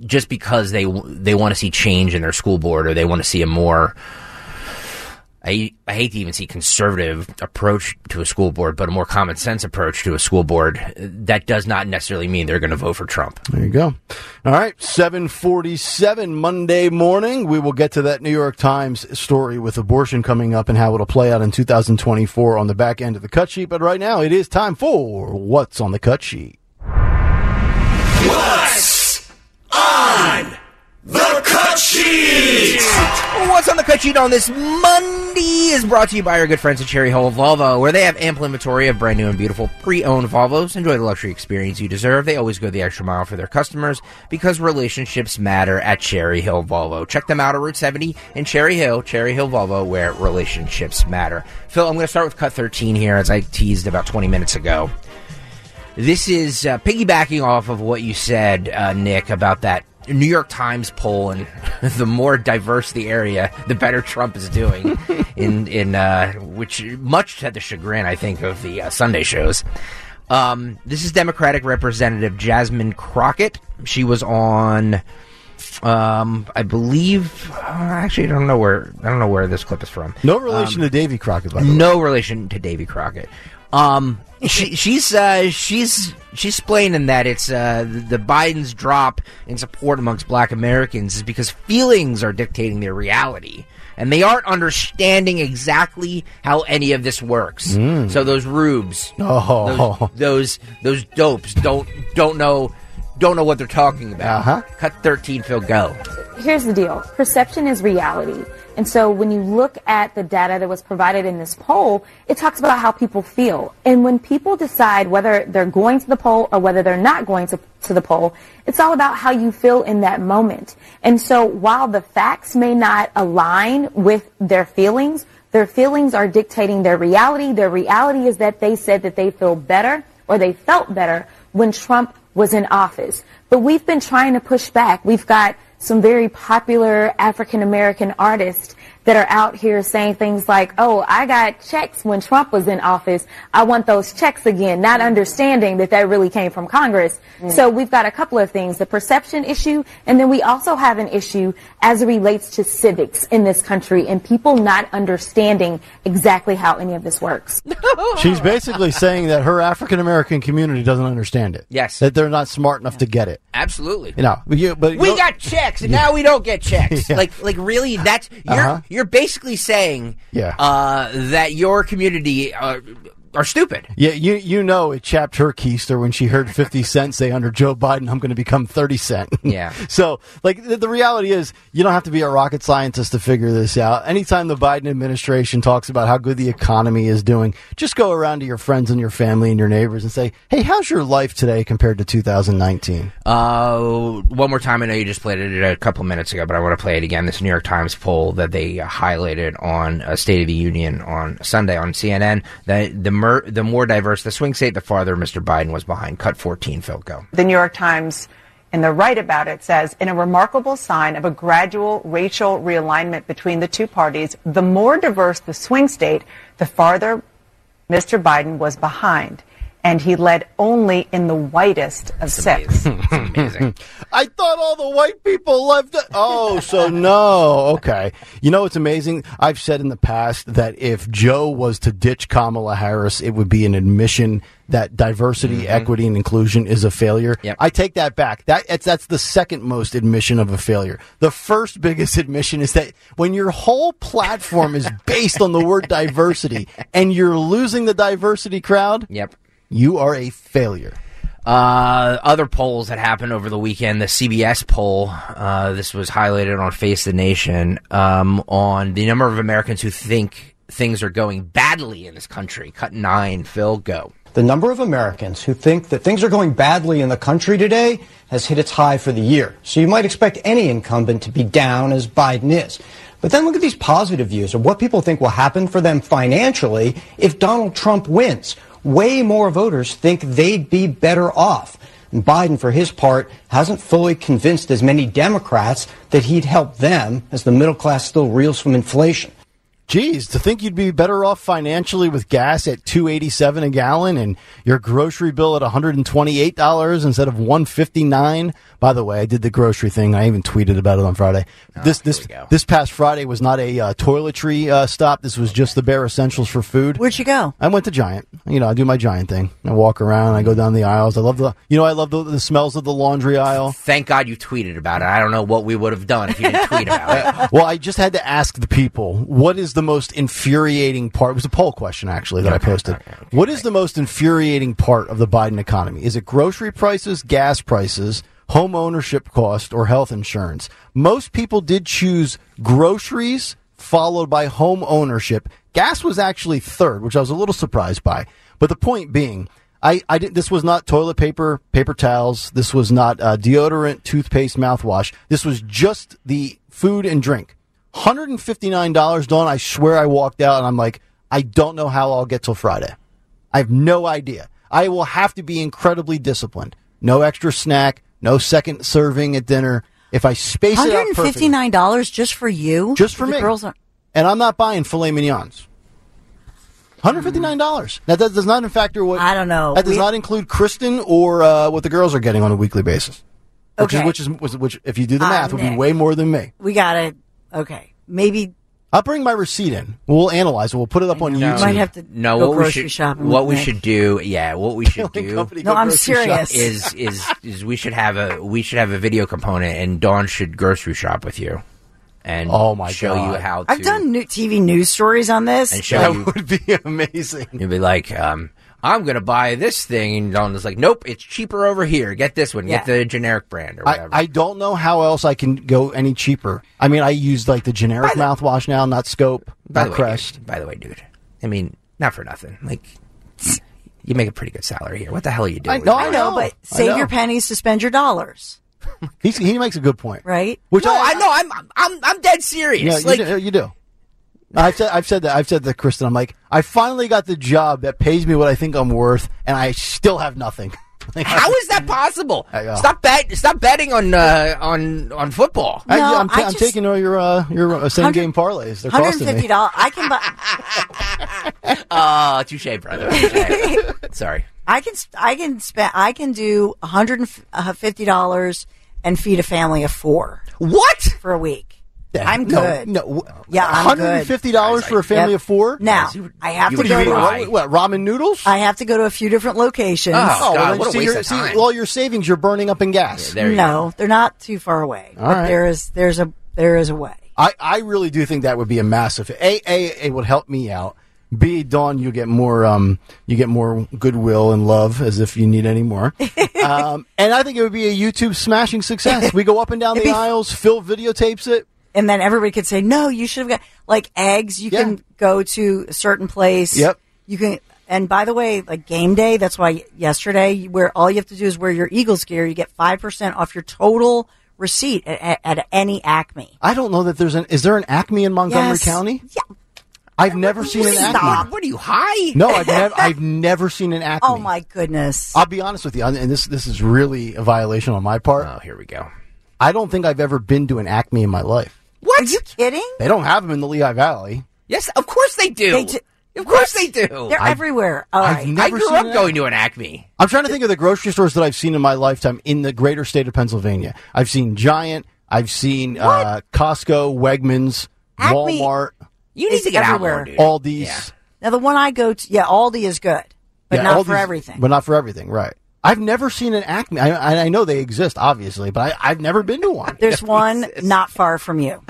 Just because they they want to see change in their school board, or they want to see a more... I, I hate to even see conservative approach to a school board, but a more common sense approach to a school board, that does not necessarily mean they're going to vote for Trump. There you go. All right, seven forty-seven Monday morning. We will get to that New York Times story with abortion coming up and how it'll play out in two thousand twenty-four on the back end of the cut sheet. But right now, it is time for What's on the Cut Sheet. What's on the Cut Sheet? What's on the Cut Sheet on this Monday is brought to you by our good friends at Cherry Hill Volvo, where they have ample inventory of brand new and beautiful pre-owned Volvos. Enjoy the luxury experience you deserve. They always go the extra mile for their customers because relationships matter at Cherry Hill Volvo. Check them out at Route seventy in Cherry Hill, Cherry Hill Volvo, where relationships matter. Phil, I'm going to start with cut thirteen here, as I teased about twenty minutes ago. This is uh, piggybacking off of what you said, uh, Nick, about that New York Times poll, and the more diverse the area, the better Trump is doing, in in uh, which much to the chagrin, I think, of the uh, Sunday shows. Um, this is Democratic Representative Jasmine Crockett. She was on, um, I believe. Uh, actually, I don't know where. I don't know where this clip is from. No relation um, to Davy Crockett. By the way. No relation to Davy Crockett. Um, she, she's uh, she's she's explaining that it's uh, the Biden's drop in support amongst Black Americans is because feelings are dictating their reality, and they aren't understanding exactly how any of this works. Mm. So those rubes, oh. those, those those dopes don't don't know don't know what they're talking about. Uh-huh. Cut thirteen, Phil, go. Here's the deal: perception is reality. And so when you look at the data that was provided in this poll, it talks about how people feel. And when people decide whether they're going to the poll or whether they're not going to, to the poll, it's all about how you feel in that moment. And so while the facts may not align with their feelings, their feelings are dictating their reality. Their reality is that they said that they feel better or they felt better when Trump was in office. But we've been trying to push back. We've got some very popular African-American artists that are out here saying things like, oh, I got checks when Trump was in office. I want those checks again, not understanding that that really came from Congress. Mm. So we've got a couple of things, the perception issue, and then we also have an issue as it relates to civics in this country and people not understanding exactly how any of this works. She's basically saying that her African-American community doesn't understand it. Yes. That they're not smart enough to get it. Absolutely. You know, but you, but you we don't... got checks, and yeah. now we don't get checks. Yeah. Like, like really, that's... You're, uh-huh. You're basically saying yeah. uh, that your community are, are stupid. Yeah, you you know it chapped her keister when she heard fifty cent say under Joe Biden, I'm going to become thirty cent. Yeah. So, like, the, the reality is you don't have to be a rocket scientist to figure this out. Anytime the Biden administration talks about how good the economy is doing, just go around to your friends and your family and your neighbors and say, hey, how's your life today compared to two thousand nineteen? Uh, one more time. I know you just played it a couple minutes ago, but I want to play it again. This New York Times poll that they highlighted on uh, State of the Union on Sunday on C N N, that the mer- the more diverse the swing state, the farther Mister Biden was behind. Cut fourteen, Phil, go. The New York Times, and they're right about it, says, in a remarkable sign of a gradual racial realignment between the two parties, the more diverse the swing state, the farther Mister Biden was behind. And he led only in the whitest of That's six. Amazing. That's amazing. I thought all the white people left. The- oh, so no. Okay. You know, it's amazing. I've said in the past that if Joe was to ditch Kamala Harris, it would be an admission that diversity, mm-hmm. equity, and inclusion is a failure. Yep. I take that back. That that's, that's the second most admission of a failure. The first biggest admission is that when your whole platform is based on the word diversity and you're losing the diversity crowd. Yep. You are a failure. Uh, other polls that happened over the weekend, the C B S poll, uh, this was highlighted on Face the Nation, um, on the number of Americans who think things are going badly in this country. Cut nine, Phil, go. The number of Americans who think that things are going badly in the country today has hit its high for the year. So you might expect any incumbent to be down as Biden is. But then look at these positive views of what people think will happen for them financially if Donald Trump wins. Way more voters think they'd be better off. And Biden, for his part, hasn't fully convinced as many Democrats that he'd help them as the middle class still reels from inflation. Geez, to think you'd be better off financially with gas at two eighty-seven a gallon and your grocery bill at one hundred twenty-eight dollars instead of one hundred fifty-nine dollars. By the way, I did the grocery thing. I even tweeted about it on Friday. Oh, this this this past Friday was not a uh, toiletry uh, stop. This was just the bare essentials for food. Where'd you go? I went to Giant. You know, I do my Giant thing. I walk around. I go down the aisles. I love the you know I love the, the smells of the laundry aisle. Thank God you tweeted about it. I don't know what we would have done if you didn't tweet about it. Well, I just had to ask the people what is the most infuriating part. It was a poll question, actually, that okay, I posted. Okay, okay, what okay. is the most infuriating part of the Biden economy? Is it grocery prices, gas prices, home ownership cost, or health insurance? Most people did choose groceries, followed by home ownership. Gas was actually third, which I was a little surprised by. But the point being, I, I didn't. This was not toilet paper, paper towels. This was not uh, deodorant, toothpaste, mouthwash. This was just the food and drink. one hundred fifty-nine dollars, Don, I swear I walked out and I'm like, I don't know how I'll get till Friday. I have no idea. I will have to be incredibly disciplined. No extra snack, no second serving at dinner. If I space it out perfectly. one hundred fifty-nine dollars just for you? Just for me. Girls are- and I'm not buying filet mignons. one hundred fifty-nine dollars. Mm. Now, that does not factor what... I don't know. That does we, not include Kristen or uh, what the girls are getting on a weekly basis. Which okay. Is, which, is, which, is, which, if you do the math, um, would be way more than me. We got it. Okay. Maybe... I'll bring my receipt in. We'll analyze it. We'll put it up on no. YouTube. You might have to no, go what grocery we should, shopping. What we Nick. should do, yeah, what we should do. Company, no, I'm serious. Is, is is we should have a we should have a video component, and Dawn should grocery shop with you, and oh my show God. you how. to... I've done new T V news stories on this. And show that you, would be amazing. You'd be like, um, I'm going to buy this thing, and Dawn is like, nope, it's cheaper over here. Get this one. Yeah. Get the generic brand or whatever. I, I don't know how else I can go any cheaper. I mean, I use, like, the generic the, mouthwash now, not Scope, not Crest. Dude, by the way, dude, I mean, not for nothing. Like, you make a pretty good salary here. What the hell are you doing? I know, I know but save know. your pennies to spend your dollars. He's, he makes a good point. Right? Which no, I, I know. I'm I'm I'm dead serious. Yeah, like, you do. You do. I've said, I've said that. I've said that, Kristen. I'm like, I finally got the job that pays me what I think I'm worth, and I still have nothing. Like, how is that possible? Stop bet. Stop betting on uh, on on football. No, I, I'm, t- I just, I'm taking all your uh, your same game parlays. They're costing me one hundred fifty dollars. I can buy. Oh, touche, brother. Touché. Sorry. I can I can spend I can do one hundred fifty dollars and feed a family of four. What? For a week. I'm good. No, no. Yeah, I'm one hundred fifty dollars good. one hundred fifty dollars for a family yep. of four? Now, I have you to go to... What, what, ramen noodles? I have to go to a few different locations. Oh, oh God, what a see waste your, of time. See, all your savings, you're burning up in gas. Yeah, no, go. they're not too far away. All but right. there is, there's a, there is a way. I, I really do think that would be a massive... A, A, it would help me out. B, Dawn, you get more um, you get more goodwill and love, as if you need any more. um, and I think it would be a YouTube smashing success. We go up and down the be, aisles, Phil videotapes it. And then everybody could say, no, you should have got, like, eggs. You yeah. can go to a certain place. Yep. You can, and by the way, like, game day, that's why yesterday, where all you have to do is wear your Eagles gear, you get five percent off your total receipt at, at, at any Acme. I don't know that there's an, is there an Acme in Montgomery yes. County? Yeah. I've never what, seen what an Acme. Stop. What are you, high? No, I've, nev- I've never seen an Acme. Oh, my goodness. I'll be honest with you, and this, this is really a violation on my part. Oh, here we go. I don't think I've ever been to an Acme in my life. What? Are you kidding? They don't have them in the Lehigh Valley. Yes, of course they do. They do. Of course they do. They're I've, everywhere. All right. I've never I grew up going to an Acme. I'm trying to think of the grocery stores that I've seen in my lifetime in the greater state of Pennsylvania. I've seen Giant. I've seen uh, Costco, Wegmans, Acme, Walmart. You need to get everywhere. Out more, dude. Aldi's. Yeah. Now, the one I go to, yeah, Aldi is good, but yeah, not Aldi's, for everything. But not for everything, right. I've never seen an Acme. I, I know they exist, obviously, but I, I've never been to one. There's one exists. not far from you.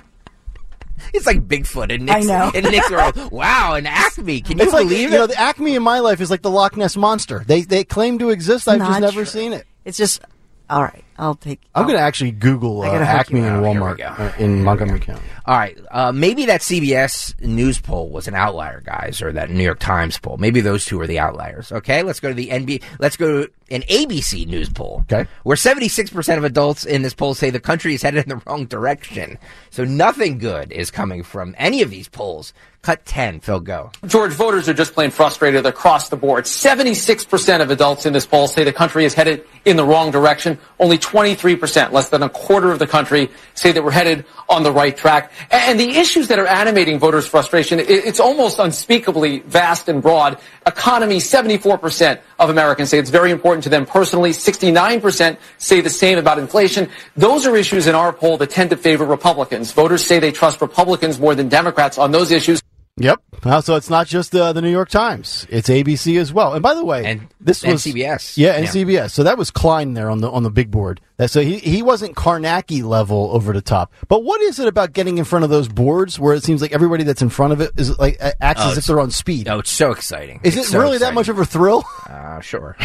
It's like Bigfoot and Nick's, I know. And Nick's are all, wow, an Acme. Can you it's believe like, it? You know, the Acme in my life is like the Loch Ness Monster. They they claim to exist. I've not just never true. seen it. It's just, all right, I'll take I'll, I'm going to actually Google uh, Acme in Walmart uh, in Montgomery County. All right. Uh, maybe that C B S News poll was an outlier, guys, or that New York Times poll. Maybe those two are the outliers. Okay, let's go to the N B C. Let's go to an A B C News poll, okay, where seventy-six percent of adults in this poll say the country is headed in the wrong direction. So nothing good is coming from any of these polls. Cut ten, Phil, go. George, voters are just plain frustrated across the board. seventy-six percent of adults in this poll say the country is headed in the wrong direction. Only twenty-three percent, less than a quarter of the country, say that we're headed on the right track. And the issues that are animating voters' frustration, it's almost unspeakably vast and broad. Economy, seventy-four percent of Americans say it's very important to them personally. sixty-nine percent say the same about inflation. Those are issues in our poll that tend to favor Republicans. Voters say they trust Republicans more than Democrats on those issues. Yep. So it's not just uh, the New York Times. It's A B C as well. And by the way, and, this and was C B S. Yeah, and yeah. C B S. So that was Klein there on the on the big board. So he, he wasn't Carnacki level over the top. But what is it about getting in front of those boards where it seems like everybody that's in front of it is like acts oh, as if they're on speed? Oh, it's so exciting. Is it's it so really exciting. that much of a thrill? Uh, sure.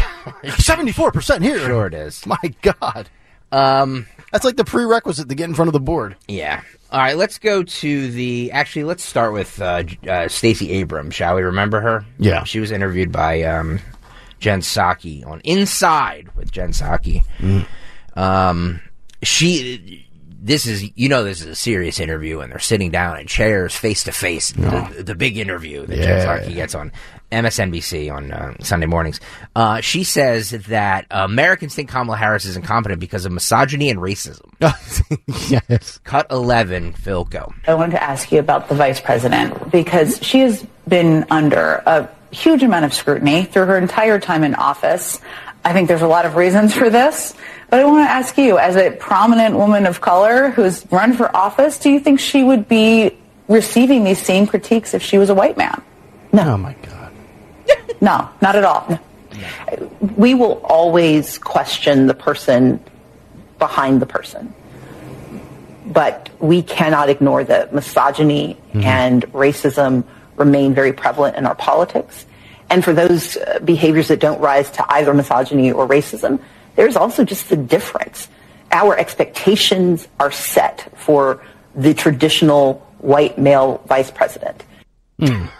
seventy-four percent here. Sure it is. My God. Um, that's like the prerequisite to get in front of the board. Yeah. All right, let's go to the... Actually, let's start with uh, uh, Stacey Abrams, shall we? Remember her? Yeah. She was interviewed by um, Jen Psaki on Inside with Jen Psaki. Mm. Um, she... this is, you know, this is a serious interview, and they're sitting down in chairs face to face. The big interview that yeah. Jen Psaki gets on M S N B C on uh, Sunday mornings. Uh, she says that uh, Americans think Kamala Harris is incompetent because of misogyny and racism. Yes. Cut eleven, Philco. I wanted to ask you about the vice president, because she has been under a huge amount of scrutiny through her entire time in office. I think there's a lot of reasons for this, but I want to ask you, as a prominent woman of color who's run for office, do you think she would be receiving these same critiques if she was a white man? No. Oh, my God. No, not at all. No. We will always question the person behind the person, but we cannot ignore that misogyny mm-hmm. and racism remain very prevalent in our politics. And for those uh, behaviors that don't rise to either misogyny or racism, there's also just the difference. Our expectations are set for the traditional white male vice president. Mm.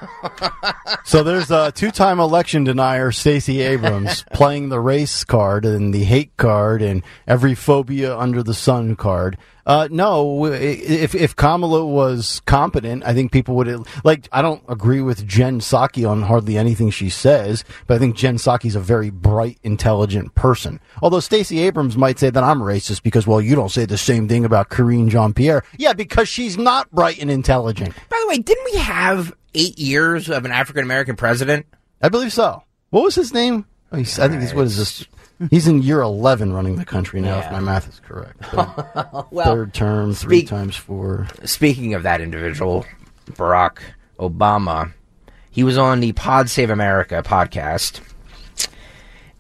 So there's a two-time election denier, Stacey Abrams, playing the race card and the hate card and every phobia under the sun card. Uh, no, if if Kamala was competent, I think people would, like, I don't agree with Jen Psaki on hardly anything she says, but I think Jen Psaki's a very bright, intelligent person. Although Stacey Abrams might say that I'm racist because, well, you don't say the same thing about Karine Jean-Pierre. Yeah, because she's not bright and intelligent. By the way, didn't we have eight years of an African-American president? I believe so. What was his name? Oh, he's, I think he's, what is this? He's in year eleven running the country now, yeah. if my math is correct. So well, third term, three speak, times four. Speaking of that individual, Barack Obama, he was on the Pod Save America podcast,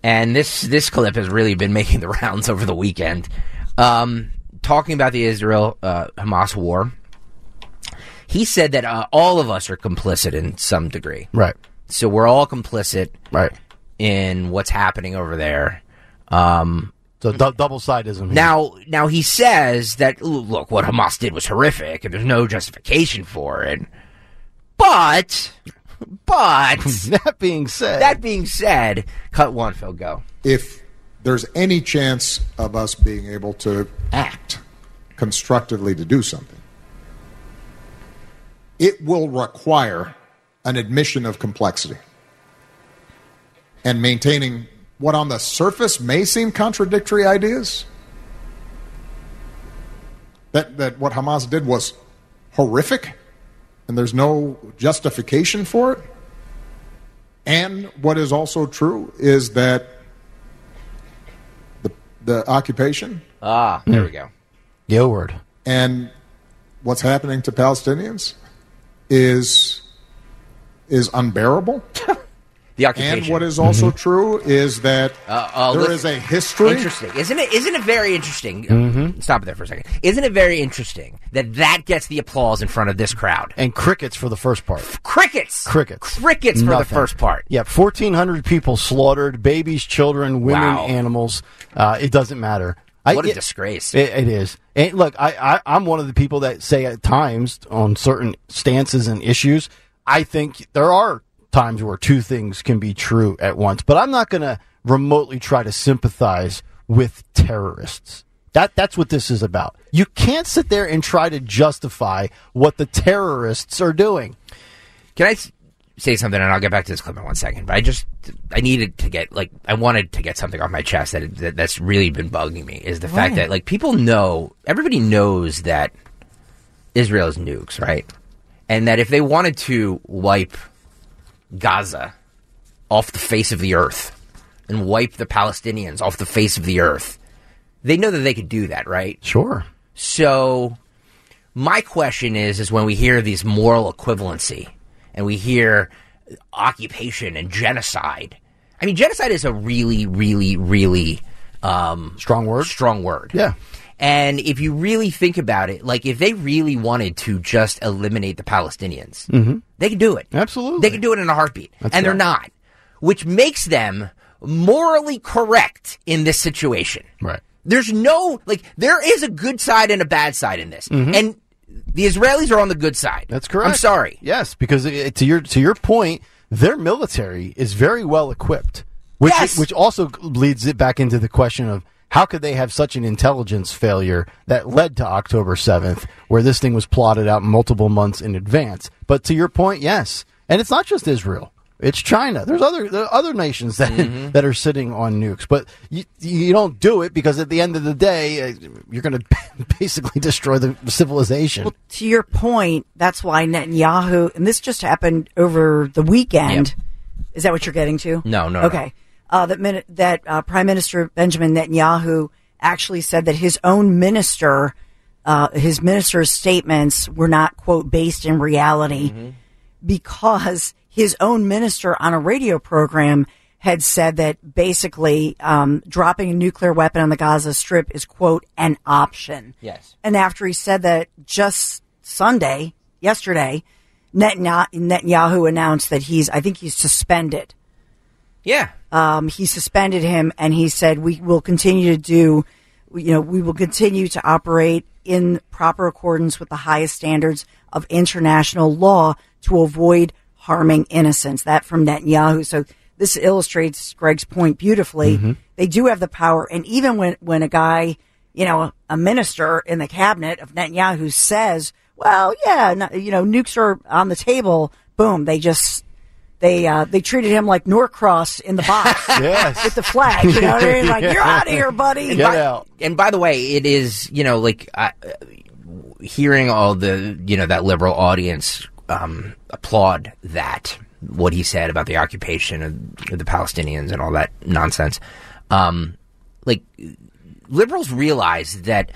and this this clip has really been making the rounds over the weekend, um, talking about the Israel-Hamas uh, war. He said that uh, all of us are complicit in some degree. Right. So we're all complicit right. in what's happening over there. Um, so d- double-sidism. Here. Now, now he says that, look, what Hamas did was horrific, and there's no justification for it. But, but... that being said... That being said, cut one, Phil, go. If there's any chance of us being able to act constructively to do something, it will require an admission of complexity. And maintaining what on the surface may seem contradictory ideas. That that what Hamas did was horrific, and there's no justification for it. And what is also true is that the the occupation. Ah, there we go. The O word. And what's happening to Palestinians is is unbearable. The occupation. And what is also mm-hmm. true is that uh, uh, there listen, is a history. Interesting, isn't it? Isn't it very interesting? Mm-hmm. Stop it there for a second. Isn't it very interesting that that gets the applause in front of this crowd and crickets for the first part? Crickets, crickets, crickets Nothing. for the first part. Yeah, fourteen hundred people slaughtered: babies, children, women, wow. animals. Uh, it doesn't matter. What I, a it, disgrace! It, it is. And look, I, I, I'm one of the people that say at times on certain stances and issues, I think there are times where two things can be true at once, but I'm not going to remotely try to sympathize with terrorists. That that's what this is about. You can't sit there and try to justify what the terrorists are doing. Can I say something, and I'll get back to this clip in one second, but I just, I needed to get, like, I wanted to get something off my chest that, that that's really been bugging me, is the right. fact that, like, people know, everybody knows that Israel's nukes, right? And that if they wanted to wipe Gaza off the face of the earth and wipe the Palestinians off the face of the earth, they know that they could do that, right? Sure. So my question is, is when we hear these moral equivalency and we hear occupation and genocide, I mean, genocide is a really, really, really um, strong word. Strong word. Yeah. And if you really think about it, like, if they really wanted to just eliminate the Palestinians, mm-hmm. they could do it. Absolutely. They could do it in a heartbeat. That's and right. they're not, which makes them morally correct in this situation. Right. There's no, like, there is a good side and a bad side in this. Mm-hmm. And the Israelis are on the good side. That's correct. I'm sorry. Yes, because it, to your to your point, their military is very well equipped, which, yes. which also leads it back into the question of, How could they have such an intelligence failure that led to October seventh, where this thing was plotted out multiple months in advance? But to your point, yes. And it's not just Israel. It's China. There's other there are other nations that mm-hmm. that are sitting on nukes. But you, you don't do it because at the end of the day, you're going to basically destroy the civilization. Well, to your point, that's why Netanyahu, and this just happened over the weekend. Yep. Is that what you're getting to? No, no, okay. No. Uh, that min- that uh, Prime Minister Benjamin Netanyahu actually said that his own minister, uh, his minister's statements were not, quote, based in reality mm-hmm. because his own minister on a radio program had said that basically um, dropping a nuclear weapon on the Gaza Strip is, quote, an option. Yes. And after he said that just Sunday, yesterday, Netanya- Netanyahu announced that he's, I think he's suspended. Yeah. Um, he suspended him, and he said, we will continue to do, you know, we will continue to operate in proper accordance with the highest standards of international law to avoid harming innocents. That from Netanyahu. So this illustrates Greg's point beautifully. Mm-hmm. They do have the power. And even when, when a guy, you know, a minister in the cabinet of Netanyahu says, well, yeah, no, you know, nukes are on the table, boom, they just... They uh, they treated him like Norcross in the box yes. with the flag. You know what I mean? Like, yeah. You're out of here, buddy. And, Get by, out. and by the way, it is, you know, like uh, hearing all the, you know, that liberal audience um, applaud that, what he said about the occupation of, of the Palestinians and all that nonsense. Um, like, liberals realize that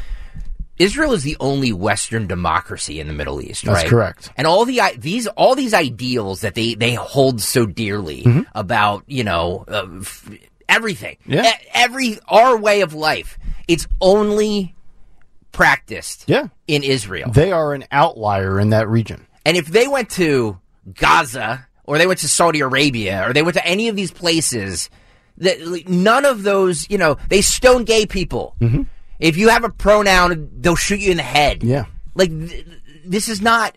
Israel is the only Western democracy in the Middle East, right? That's correct. And all the these all these ideals that they, they hold so dearly mm-hmm. about, you know, uh, f- everything, yeah. e- every our way of life, it's only practiced yeah. in Israel. They are an outlier in that region. And if they went to Gaza or they went to Saudi Arabia or they went to any of these places, that none of those, you know, they stone gay people. Mm-hmm. If you have a pronoun, they'll shoot you in the head. Yeah. Like, th- this is not...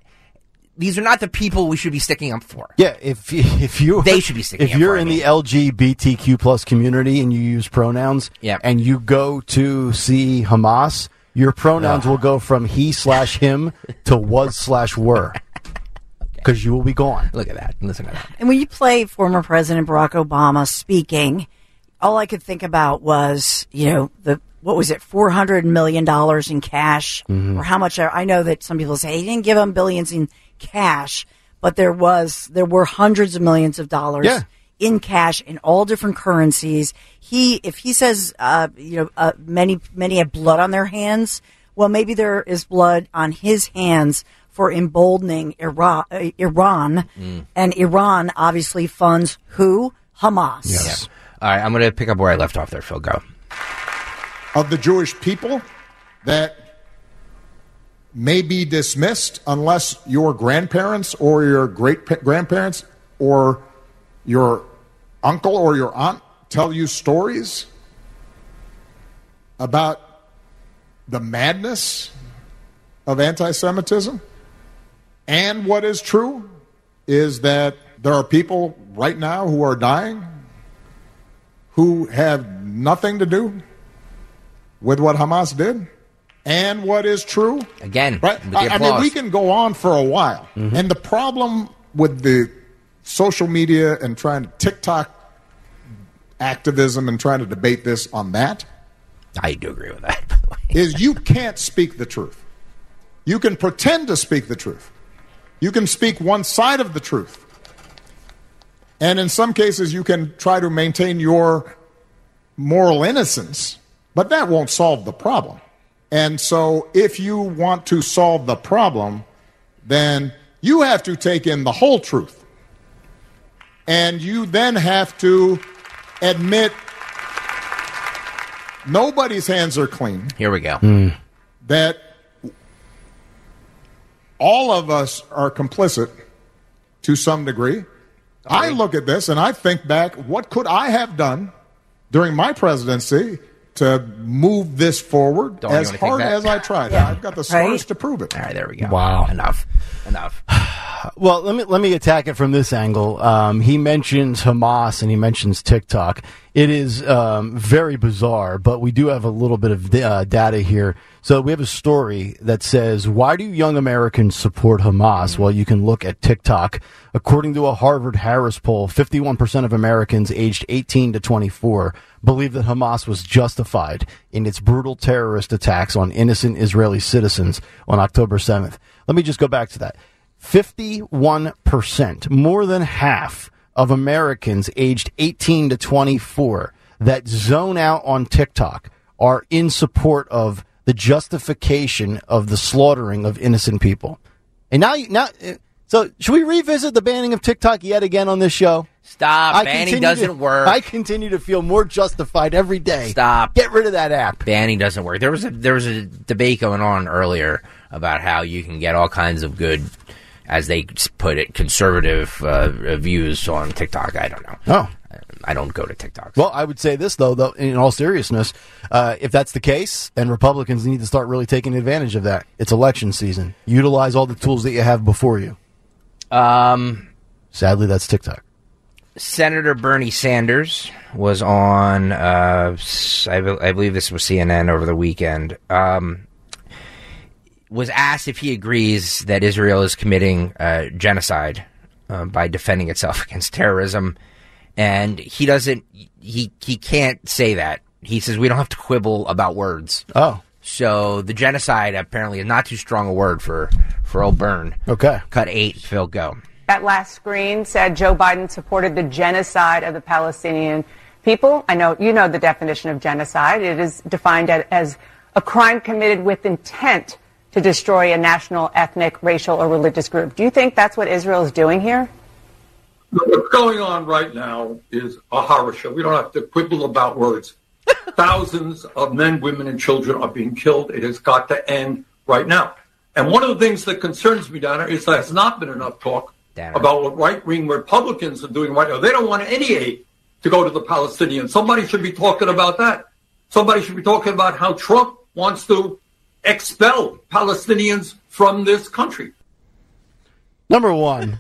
These are not the people we should be sticking up for. Yeah, if if you... They should be sticking up for. If you're in I mean. the L G B T Q plus community and you use pronouns, yeah. and you go to see Hamas, your pronouns uh. will go from he slash him to was slash were. Because okay. you will be gone. Look at that. Listen to that. And when you play former President Barack Obama speaking, all I could think about was, you know, the... What was it, four hundred million dollars in cash? Mm-hmm. Or how much? I know that some people say he didn't give them billions in cash, but there was there were hundreds of millions of dollars yeah. in cash in all different currencies. He, if he says, uh, you know, uh, many many have blood on their hands. Well, maybe there is blood on his hands for emboldening Iran, uh, Iran, mm. and Iran obviously funds who? Hamas. Yes. Yeah. All right, I'm going to pick up where I left off there, Phil. Go. Of the Jewish people that may be dismissed unless your grandparents or your great-grandparents or your uncle or your aunt tell you stories about the madness of anti-Semitism. And what is true is that there are people right now who are dying who have nothing to do with what Hamas did and what is true. Again, right? With the I, I mean, we can go on for a while. Mm-hmm. And the problem with the social media and trying to TikTok activism and trying to debate this on that. I do agree with that, by the way. Is you can't speak the truth. You can pretend to speak the truth. You can speak one side of the truth. And in some cases, you can try to maintain your moral innocence. But that won't solve the problem. And so if you want to solve the problem, then you have to take in the whole truth. And you then have to admit nobody's hands are clean. Here we go. Mm. That all of us are complicit to some degree. I, I look at this and I think back, what could I have done during my presidency to move this forward? Don't as hard as I tried. Yeah. I've got the scars right? to prove it. All right, there we go. Wow. Enough. Enough. Well, let me let me attack it from this angle. Um, he mentions Hamas and he mentions TikTok. It is um, very bizarre, but we do have a little bit of uh, data here. So we have a story that says, why do young Americans support Hamas? Well, you can look at TikTok. According to a Harvard Harris poll, fifty-one percent of Americans aged eighteen to twenty-four believe that Hamas was justified in its brutal terrorist attacks on innocent Israeli citizens on October seventh. Let me just go back to that. fifty-one percent, more than half of Americans aged eighteen to twenty-four that zone out on TikTok are in support of the justification of the slaughtering of innocent people. And now, now, so should we revisit the banning of TikTok yet again on this show? Stop. I banning doesn't to, work. I continue to feel more justified every day. Stop. Get rid of that app. Banning doesn't work. There was a, there was a debate going on earlier about how you can get all kinds of good, as they put it, conservative uh, views on TikTok. I don't know. Oh. I don't go to TikTok. So. Well, I would say this, though, though in all seriousness, uh, if that's the case, then Republicans need to start really taking advantage of that. It's election season. Utilize all the tools that you have before you. Um, Sadly, that's TikTok. Senator Bernie Sanders was on, uh, I, be- I believe this was C N N over the weekend, um, was asked if he agrees that Israel is committing uh, genocide uh, by defending itself against terrorism. And he doesn't, he, he can't say that. He says we don't have to quibble about words. Oh. So the genocide apparently is not too strong a word for, for old Bern. Okay. Cut eight, Phil, go. That last screen said Joe Biden supported the genocide of the Palestinian people. I know, you know the definition of genocide. It is defined as a crime committed with intent to destroy a national, ethnic, racial, or religious group. Do you think that's what Israel is doing here? What's going on right now is a horror show. We don't have to quibble about words. Thousands of men, women, and children are being killed. It has got to end right now. And one of the things that concerns me, Donna, is there has not been enough talk Dana. about what right-wing Republicans are doing right now. They don't want any aid to go to the Palestinians. Somebody should be talking about that. Somebody should be talking about how Trump wants to expel Palestinians from this country. Number one.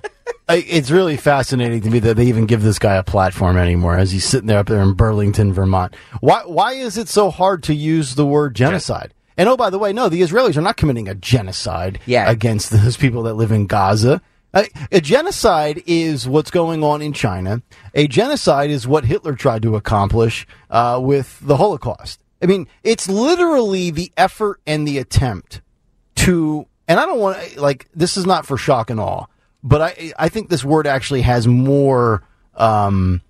It's really fascinating to me that they even give this guy a platform anymore as he's sitting there up there in Burlington, Vermont. Why why is it so hard to use the word genocide? And oh, by the way, no, the Israelis are not committing a genocide yeah. against those people that live in Gaza. A, a genocide is what's going on in China. A genocide is what Hitler tried to accomplish uh, with the Holocaust. I mean, it's literally the effort and the attempt to, and I don't want to, like, this is not for shock and awe. But I I think this word actually has more um,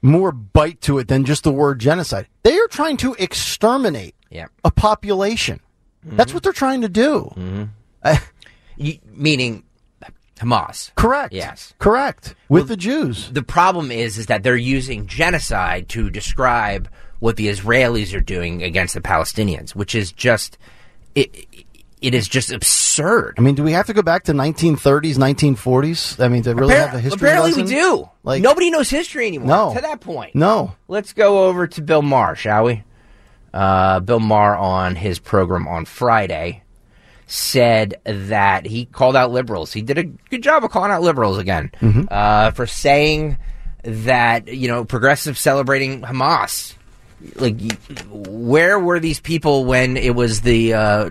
more bite to it than just the word genocide. They are trying to exterminate yeah. a population. Mm-hmm. That's what they're trying to do. Mm-hmm. Uh, you, meaning Hamas. Correct. Yes. Correct. With well, the Jews. The problem is, is that they're using genocide to describe what the Israelis are doing against the Palestinians, which is just... It, it, It is just absurd. I mean, do we have to go back to nineteen thirties, nineteen forties? I mean, to really Appar- have the history apparently lesson? We do. Like, nobody knows history anymore no, to that point. No. Let's go over to Bill Maher, shall we? Uh, Bill Maher on his program on Friday said that he called out liberals. He did a good job of calling out liberals again mm-hmm. uh, for saying that, you know, progressives celebrating Hamas. Like, where were these people when it was the uh,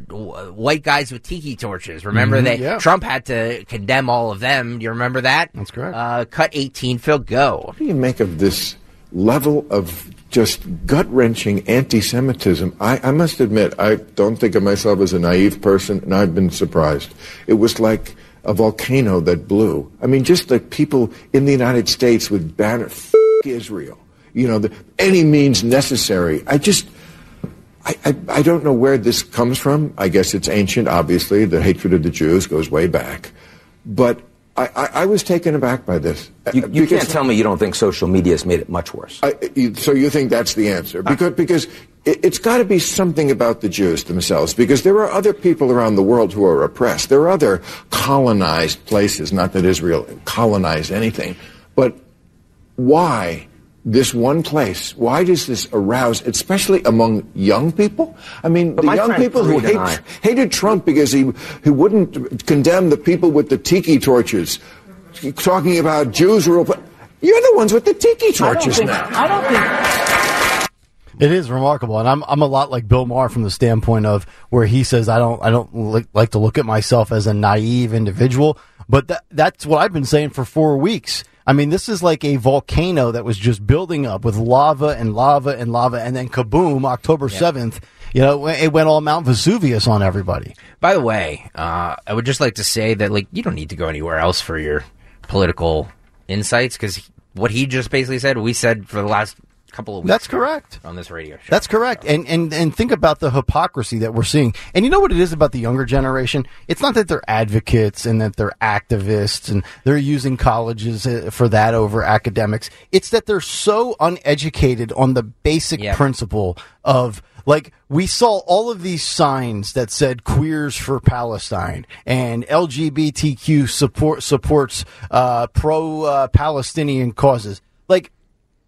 white guys with tiki torches? Remember mm-hmm, that yeah. Trump had to condemn all of them. Do you remember that? That's correct. Uh, cut eighteen, Phil, go. What do you make of this level of just gut-wrenching anti-Semitism? I, I must admit, I don't think of myself as a naive person, and I've been surprised. It was like a volcano that blew. I mean, just the people in the United States would banner, F*** Israel. You know, the, any means necessary. I just, I, I, I don't know where this comes from. I guess it's ancient, obviously. The hatred of the Jews goes way back. But I, I, I was taken aback by this. You, you can't tell me you don't think social media has made it much worse. I, you, so you think that's the answer? Because, because it, it's got to be something about the Jews themselves, because there are other people around the world who are oppressed. There are other colonized places, not that Israel colonized anything. But why... this one place? Why does this arouse, especially among young people? I mean, but the young people who hate, hated Trump because he, he wouldn't condemn the people with the tiki torches, talking about Jews rule. You're the ones with the tiki torches I now. I don't think... It is remarkable, and I'm I'm a lot like Bill Maher from the standpoint of where he says I don't I don't li- like to look at myself as a naive individual, but that that's what I've been saying for four weeks. I mean, this is like a volcano that was just building up with lava and lava and lava, and then kaboom, October seventh, you know, it went all Mount Vesuvius on everybody. By the way, uh, I would just like to say that, like, you don't need to go anywhere else for your political insights, because what he just basically said, we said for the last couple of weeks. That's correct. On this radio show. That's correct. And, and and think about the hypocrisy that we're seeing. And you know what it is about the younger generation? It's not that they're advocates and that they're activists and they're using colleges for that over academics. It's that they're so uneducated on the basic yep. principle of, like, we saw all of these signs that said queers for Palestine and L G B T Q support supports uh, pro uh, Palestinian causes. Like,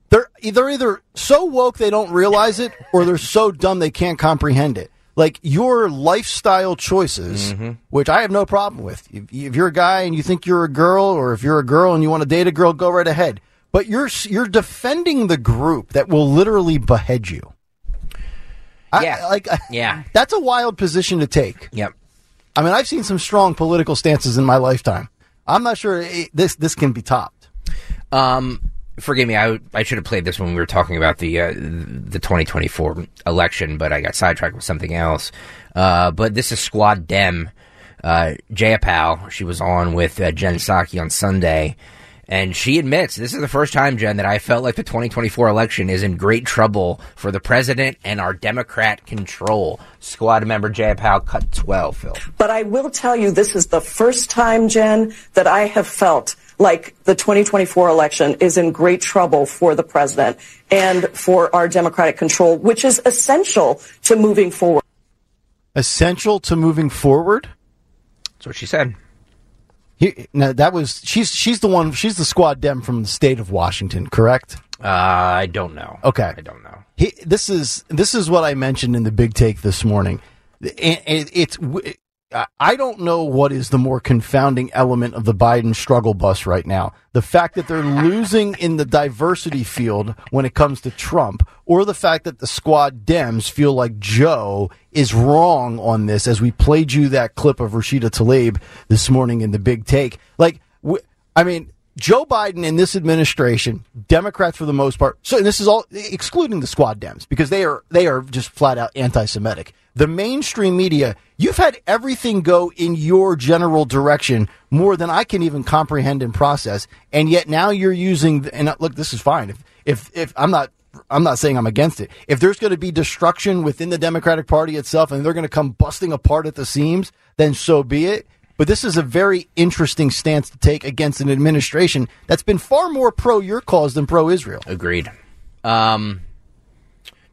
They're either, either so woke they don't realize it, or they're so dumb they can't comprehend it. Like, your lifestyle choices, mm-hmm. which I have no problem with. If, if you're a guy and you think you're a girl, or if you're a girl and you want to date a girl, go right ahead. But you're you're defending the group that will literally behead you. Yeah, I, like yeah, that's a wild position to take. Yep. I mean, I've seen some strong political stances in my lifetime. I'm not sure it, this this can be topped. Um. Forgive me, I, I should have played this when we were talking about the uh, the twenty twenty-four election, but I got sidetracked with something else. Uh, but this is Squad Dem, uh, Jayapal. She was on with uh, Jen Psaki on Sunday, and she admits, this is the first time, Jen, that I felt like the twenty twenty-four election is in great trouble for the president and our Democrat control. Squad member Jayapal cut twelve, Phil. But I will tell you, this is the first time, Jen, that I have felt like the twenty twenty-four election is in great trouble for the president and for our Democratic control, which is essential to moving forward. Essential to moving forward? That's what she said. He, now that was she's she's the one she's the Squad Dem from the state of Washington, correct? Uh, I don't know. Okay, I don't know. He, this is this is what I mentioned in the big take this morning. It, it, it's. It, I don't know what is the more confounding element of the Biden struggle bus right now. The fact that they're losing in the diversity field when it comes to Trump, or the fact that the Squad Dems feel like Joe is wrong on this, as we played you that clip of Rashida Tlaib this morning in the big take. Like, I mean, Joe Biden in this administration, Democrats for the most part, so and this is all excluding the Squad Dems, because they are they are just flat out anti-Semitic. The mainstream media, you've had everything go in your general direction more than I can even comprehend and process, and yet now you're using. And look, this is fine. If if, if I'm not, I'm not saying I'm against it. If there's going to be destruction within the Democratic Party itself, and they're going to come busting apart at the seams, then so be it. But this is a very interesting stance to take against an administration that's been far more pro your cause than pro Israel. Agreed. Um.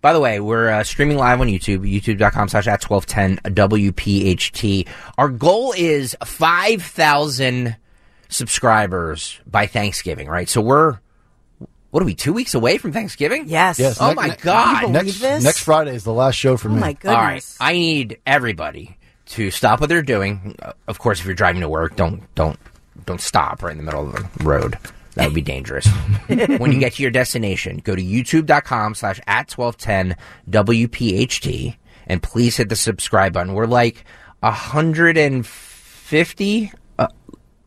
By the way, we're uh, streaming live on YouTube, youtube.com slash at 1210 WPHT. Our goal is five thousand subscribers by Thanksgiving, right? So we're, what are we, two weeks away from Thanksgiving? Yes. yes. Oh, ne- my ne- God. Can you believe this? Next Friday is the last show for me. Oh, my goodness. All right. I need everybody to stop what they're doing. Of course, if you're driving to work, don't, don't, don't stop right in the middle of the road. That would be dangerous. When you get to your destination, go to youtube.com slash at 1210 WPHT and please hit the subscribe button. We're like one hundred fifty, uh,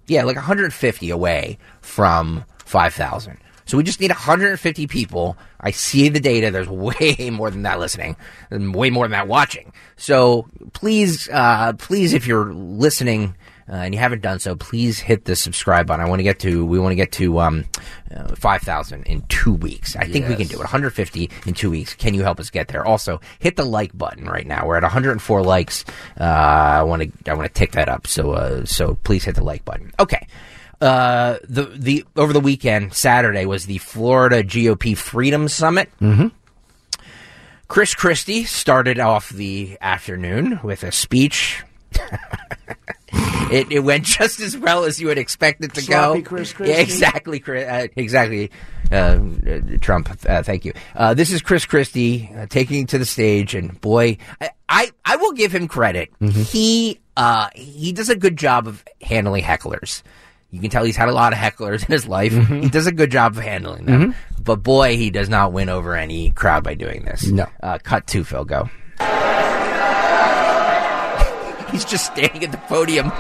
yeah, like one hundred fifty away from five thousand. So we just need one hundred fifty people. I see the data. There's way more than that listening and way more than that watching. So please, uh, please, if you're listening, Uh, and you haven't done so, please hit the subscribe button. I want to get to, we want to get to um, uh, five thousand in two weeks. I think yes. we can do it. one hundred fifty in two weeks. Can you help us get there? Also, hit the like button right now. We're at one hundred four likes. Uh, I want to, I want to tick that up. So, uh, so please hit the like button. Okay. Uh, the, the, over the weekend, Saturday was the Florida G O P Freedom Summit. Mm-hmm. Chris Christie started off the afternoon with a speech. It, it went just as well as you would expect it to Sloppy go. Chris Christie. Yeah, exactly, Chris, uh, exactly. uh, Trump. Uh, thank you. Uh, this is Chris Christie uh, taking to the stage, and boy, I I, I will give him credit. Mm-hmm. He uh, he does a good job of handling hecklers. You can tell he's had a lot of hecklers in his life. Mm-hmm. He does a good job of handling them. Mm-hmm. But boy, he does not win over any crowd by doing this. No. Uh, cut to Phil. Go. He's just standing at the podium.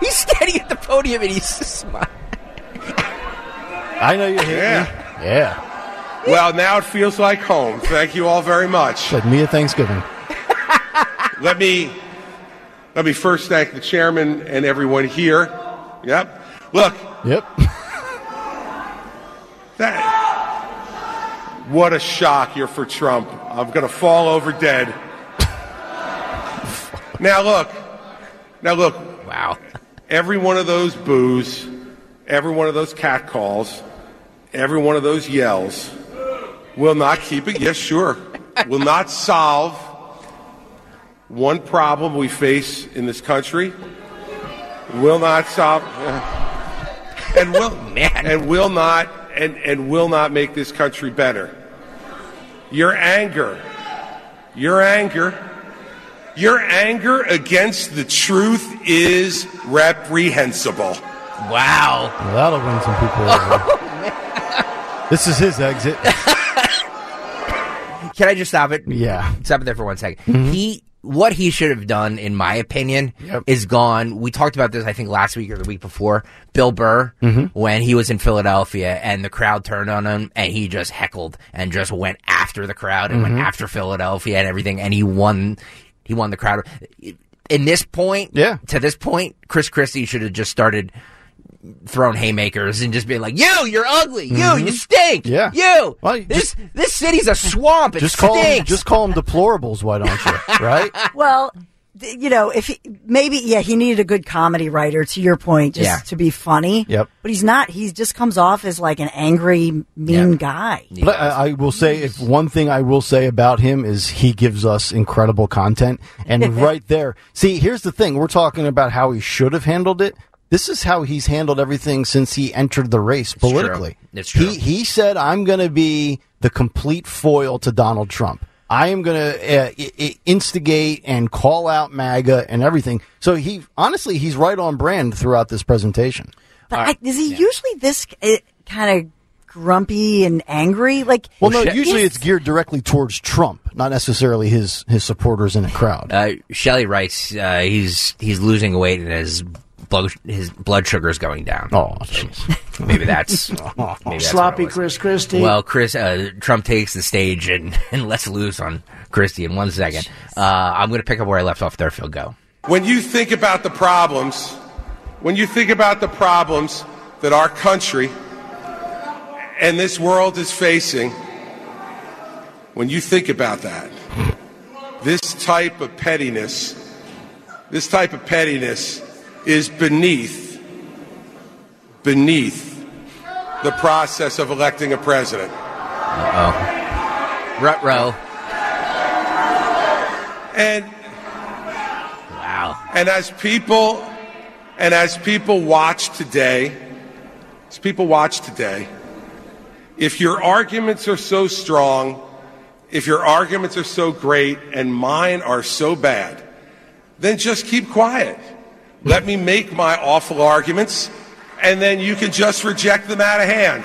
He's standing at the podium and he's just smiling. I know you're here. Yeah. yeah. Well, now it feels like home. Thank you all very much. Like me at Thanksgiving. Let me, let me first thank the chairman and everyone here. Yep. Look. Yep. that, what a shock. You're for Trump. I'm going to fall over dead. Now, look. Now, look. Wow. Every one of those boos, every one of those catcalls, every one of those yells will not keep it. Yes, sure. Will not solve one problem we face in this country. Will not solve. Uh, and will Man. and will not and, and will not make this country better. Your anger. Your anger. Your anger against the truth is reprehensible. Wow. Well, that'll bring some people oh, over. Man. This is his exit. Can I just stop it? Yeah. Stop it there for one second. Mm-hmm. He, what he should have done, in my opinion, yep. is gone. We talked about this, I think, last week or the week before. Bill Burr, mm-hmm. when he was in Philadelphia, and the crowd turned on him, and he just heckled and just went after the crowd and mm-hmm. went after Philadelphia and everything, and he won... He won the crowd. In this point, yeah. to this point, Chris Christie should have just started throwing haymakers and just being like, "You, you're ugly. You, mm-hmm. you stink. Yeah. You. Well, this just, this city's a swamp. It just stinks." Call them, just call them deplorables. Why don't you? Right? Well, you know, if he, maybe yeah, he needed a good comedy writer. To your point, just yeah. to be funny. Yep. But he's not. He just comes off as like an angry, mean yep. guy. But I, I will say, if one thing I will say about him is he gives us incredible content. And right there, see, here's the thing: we're talking about how he should have handled it. This is how he's handled everything since he entered the race politically. It's true. It's true. He he said, "I'm going to be the complete foil to Donald Trump. I am going to uh, I- I instigate and call out MAGA and everything." So he, honestly, he's right on brand throughout this presentation. But right. I, is he yeah. usually this uh, kind of grumpy and angry? Like, well, no, she- usually it's geared directly towards Trump, not necessarily his, his supporters in a crowd. Uh, Shelley writes uh, he's he's losing weight and his blood his blood sugar is going down. Oh, jeez. Maybe that's, maybe that's sloppy Chris Christie. Well, Chris uh, Trump takes the stage and, and lets loose on Christie in one second. Uh, I'm going to pick up where I left off there, Phil. Go. When you think about the problems, when you think about the problems that our country and this world is facing, when you think about that, this type of pettiness, this type of pettiness is beneath. Beneath the process of electing a president. Uh oh. Ruh-roh. And wow. And as people and as people watch today, as people watch today, if your arguments are so strong, if your arguments are so great, and mine are so bad, then just keep quiet. Let me make my awful arguments. And then you can just reject them out of hand.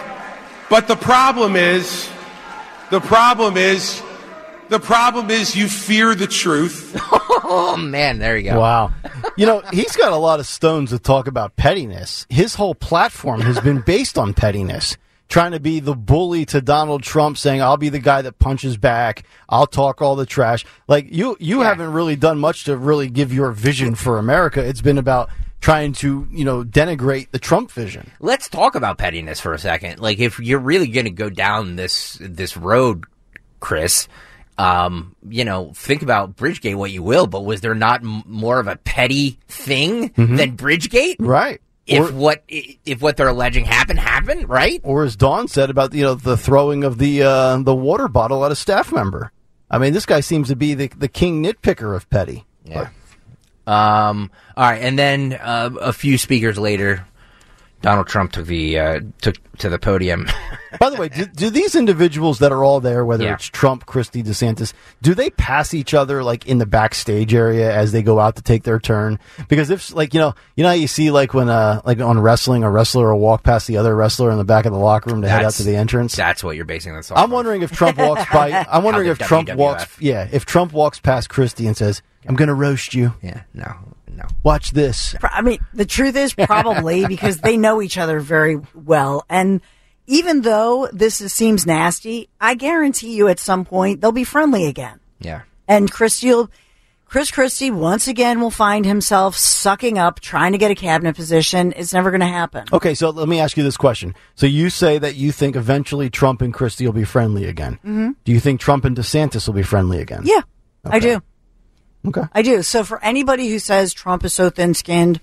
But the problem is, the problem is, the problem is you fear the truth. Oh, man, there you go. Wow. You know, he's got a lot of stones to talk about pettiness. His whole platform has been based on pettiness. Trying to be the bully to Donald Trump, saying, "I'll be the guy that punches back. I'll talk all the trash." Like, you, you yeah. haven't really done much to really give your vision for America. It's been about trying to, you know, denigrate the Trump vision. Let's talk about pettiness for a second. Like, if you're really going to go down this this road, Chris, um, you know, think about Bridgegate what you will, but was there not m- more of a petty thing mm-hmm. than Bridgegate? Right. If or, what if what they're alleging happened, happened, right? Or as Dawn said about, you know, the throwing of the uh, the water bottle at a staff member. I mean, this guy seems to be the, the king nitpicker of petty. Yeah. But, Um. all right, and then uh, a few speakers later, Donald Trump took the uh, took to the podium. By the way, do, do these individuals that are all there, whether yeah. it's Trump, Christie, DeSantis, do they pass each other like in the backstage area as they go out to take their turn? Because if like you know, you know, how you see like when uh, like on wrestling, a wrestler will walk past the other wrestler in the back of the locker room to that's, head out to the entrance. That's what you're basing this on. I'm wondering if Trump walks by. I'm wondering if Trump W W F. walks. Yeah, if Trump walks past Christie and says, "I'm going to roast you." Yeah, no. No. Watch this. I mean, the truth is probably because they know each other very well. And even though this is, seems nasty, I guarantee you at some point they'll be friendly again. Yeah. And Christie'll, Chris Christie once again will find himself sucking up, trying to get a cabinet position. It's never going to happen. Okay, so let me ask you this question. So you say that you think eventually Trump and Christie will be friendly again. Mm-hmm. Do you think Trump and DeSantis will be friendly again? Yeah, okay. I do. Okay. I do. So for anybody who says Trump is so thin-skinned,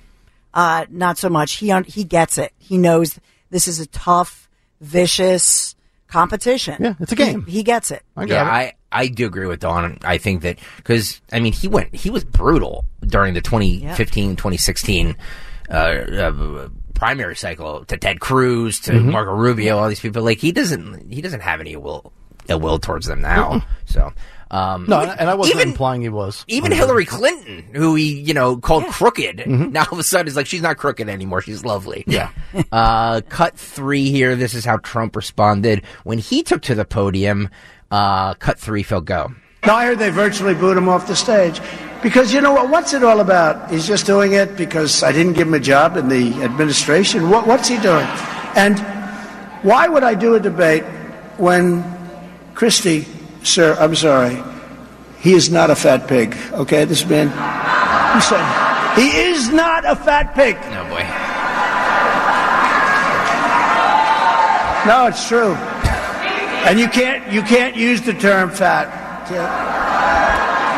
uh, not so much. He he gets it. He knows this is a tough, vicious competition. Yeah, it's a game. He, he gets it. I yeah, it. I, I do agree with Don. I think that because, I mean, he went he was brutal during the twenty fifteen, yeah. twenty sixteen uh, uh, primary cycle to Ted Cruz, to mm-hmm. Marco Rubio, all these people. Like, he doesn't he doesn't have any ill, ill will towards them now. Mm-hmm. So... Um, no, even, and I wasn't even, implying he was. Even Hillary Clinton, who he, you know, called yeah. crooked, mm-hmm. now all of a sudden is like, she's not crooked anymore. She's lovely. Yeah. uh, cut three here. This is how Trump responded. When he took to the podium, uh, cut three, Phil, go. No, I heard they virtually booed him off the stage. Because, you know what, what's it all about? He's just doing it because I didn't give him a job in the administration. What, what's he doing? And why would I do a debate when Christie... Sir, I'm sorry. He is not a fat pig. Okay, this man. He said, he is not a fat pig. No, boy. No, it's true. And you can't you can't use the term fat.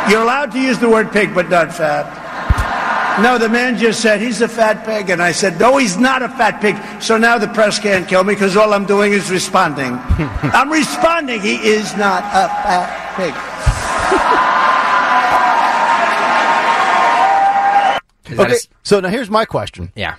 You're allowed to use the word pig, but not fat. No, the man just said, he's a fat pig. And I said, no, he's not a fat pig. So now the press can't kill me because all I'm doing is responding. I'm responding. He is not a fat pig. Okay, a... so now here's my question. Yeah.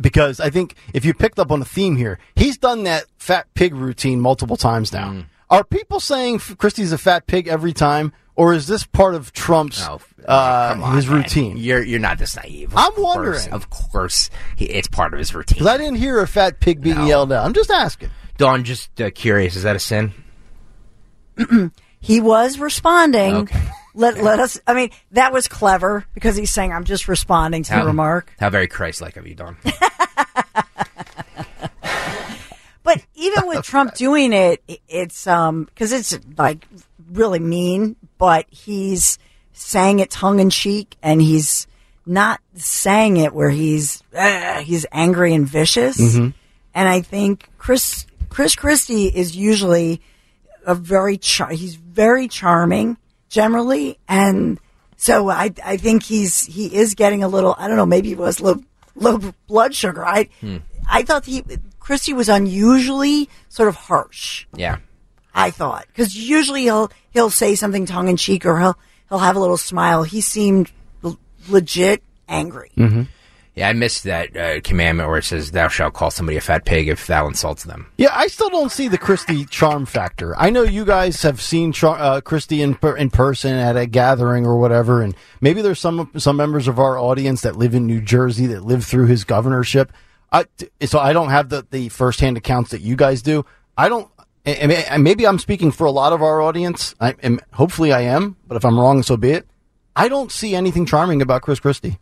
Because I think if you picked up on a theme here, he's done that fat pig routine multiple times now. Mm. Are people saying Christie's a fat pig every time? Or is this part of Trump's oh, uh, on, his routine? Man. You're you're not this naive. Of I'm course, wondering. Of course, he, it's part of his routine. Because I didn't hear a fat pig being no. yelled at. I'm just asking. Don, just uh, curious. Is that a sin? He was responding. Okay. Let yeah. let us. I mean, that was clever because he's saying, "I'm just responding to how, the remark." How very Christ-like of you, Don. But even with Trump doing it, it's um because it's like really mean. But he's saying it tongue-in-cheek, and he's not saying it where he's uh, he's angry and vicious. Mm-hmm. And I think Chris Chris Christie is usually a very char- he's very charming generally, and so I I think he's he is getting a little I don't know maybe it was low low blood sugar. I hmm. I thought he Christie was unusually sort of harsh. Yeah. I thought, because usually he'll he'll say something tongue in cheek, or he'll he'll have a little smile. He seemed l- legit angry. Mm-hmm. Yeah, I missed that uh, commandment where it says, "Thou shalt call somebody a fat pig if thou insults them." Yeah, I still don't see the Christie charm factor. I know you guys have seen char- uh, Christie in per- in person at a gathering or whatever, and maybe there's some some members of our audience that live in New Jersey that lived through his governorship. I, so I don't have the the firsthand accounts that you guys do. I don't. And maybe I'm speaking for a lot of our audience. I am, hopefully I am, but if I'm wrong, so be it. I don't see anything charming about Chris Christie.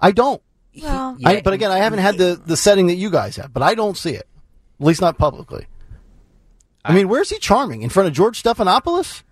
I don't. Well, I, but again, I haven't had the, the setting that you guys have, but I don't see it, at least not publicly. I, I mean, where's he charming? In front of George Stephanopoulos?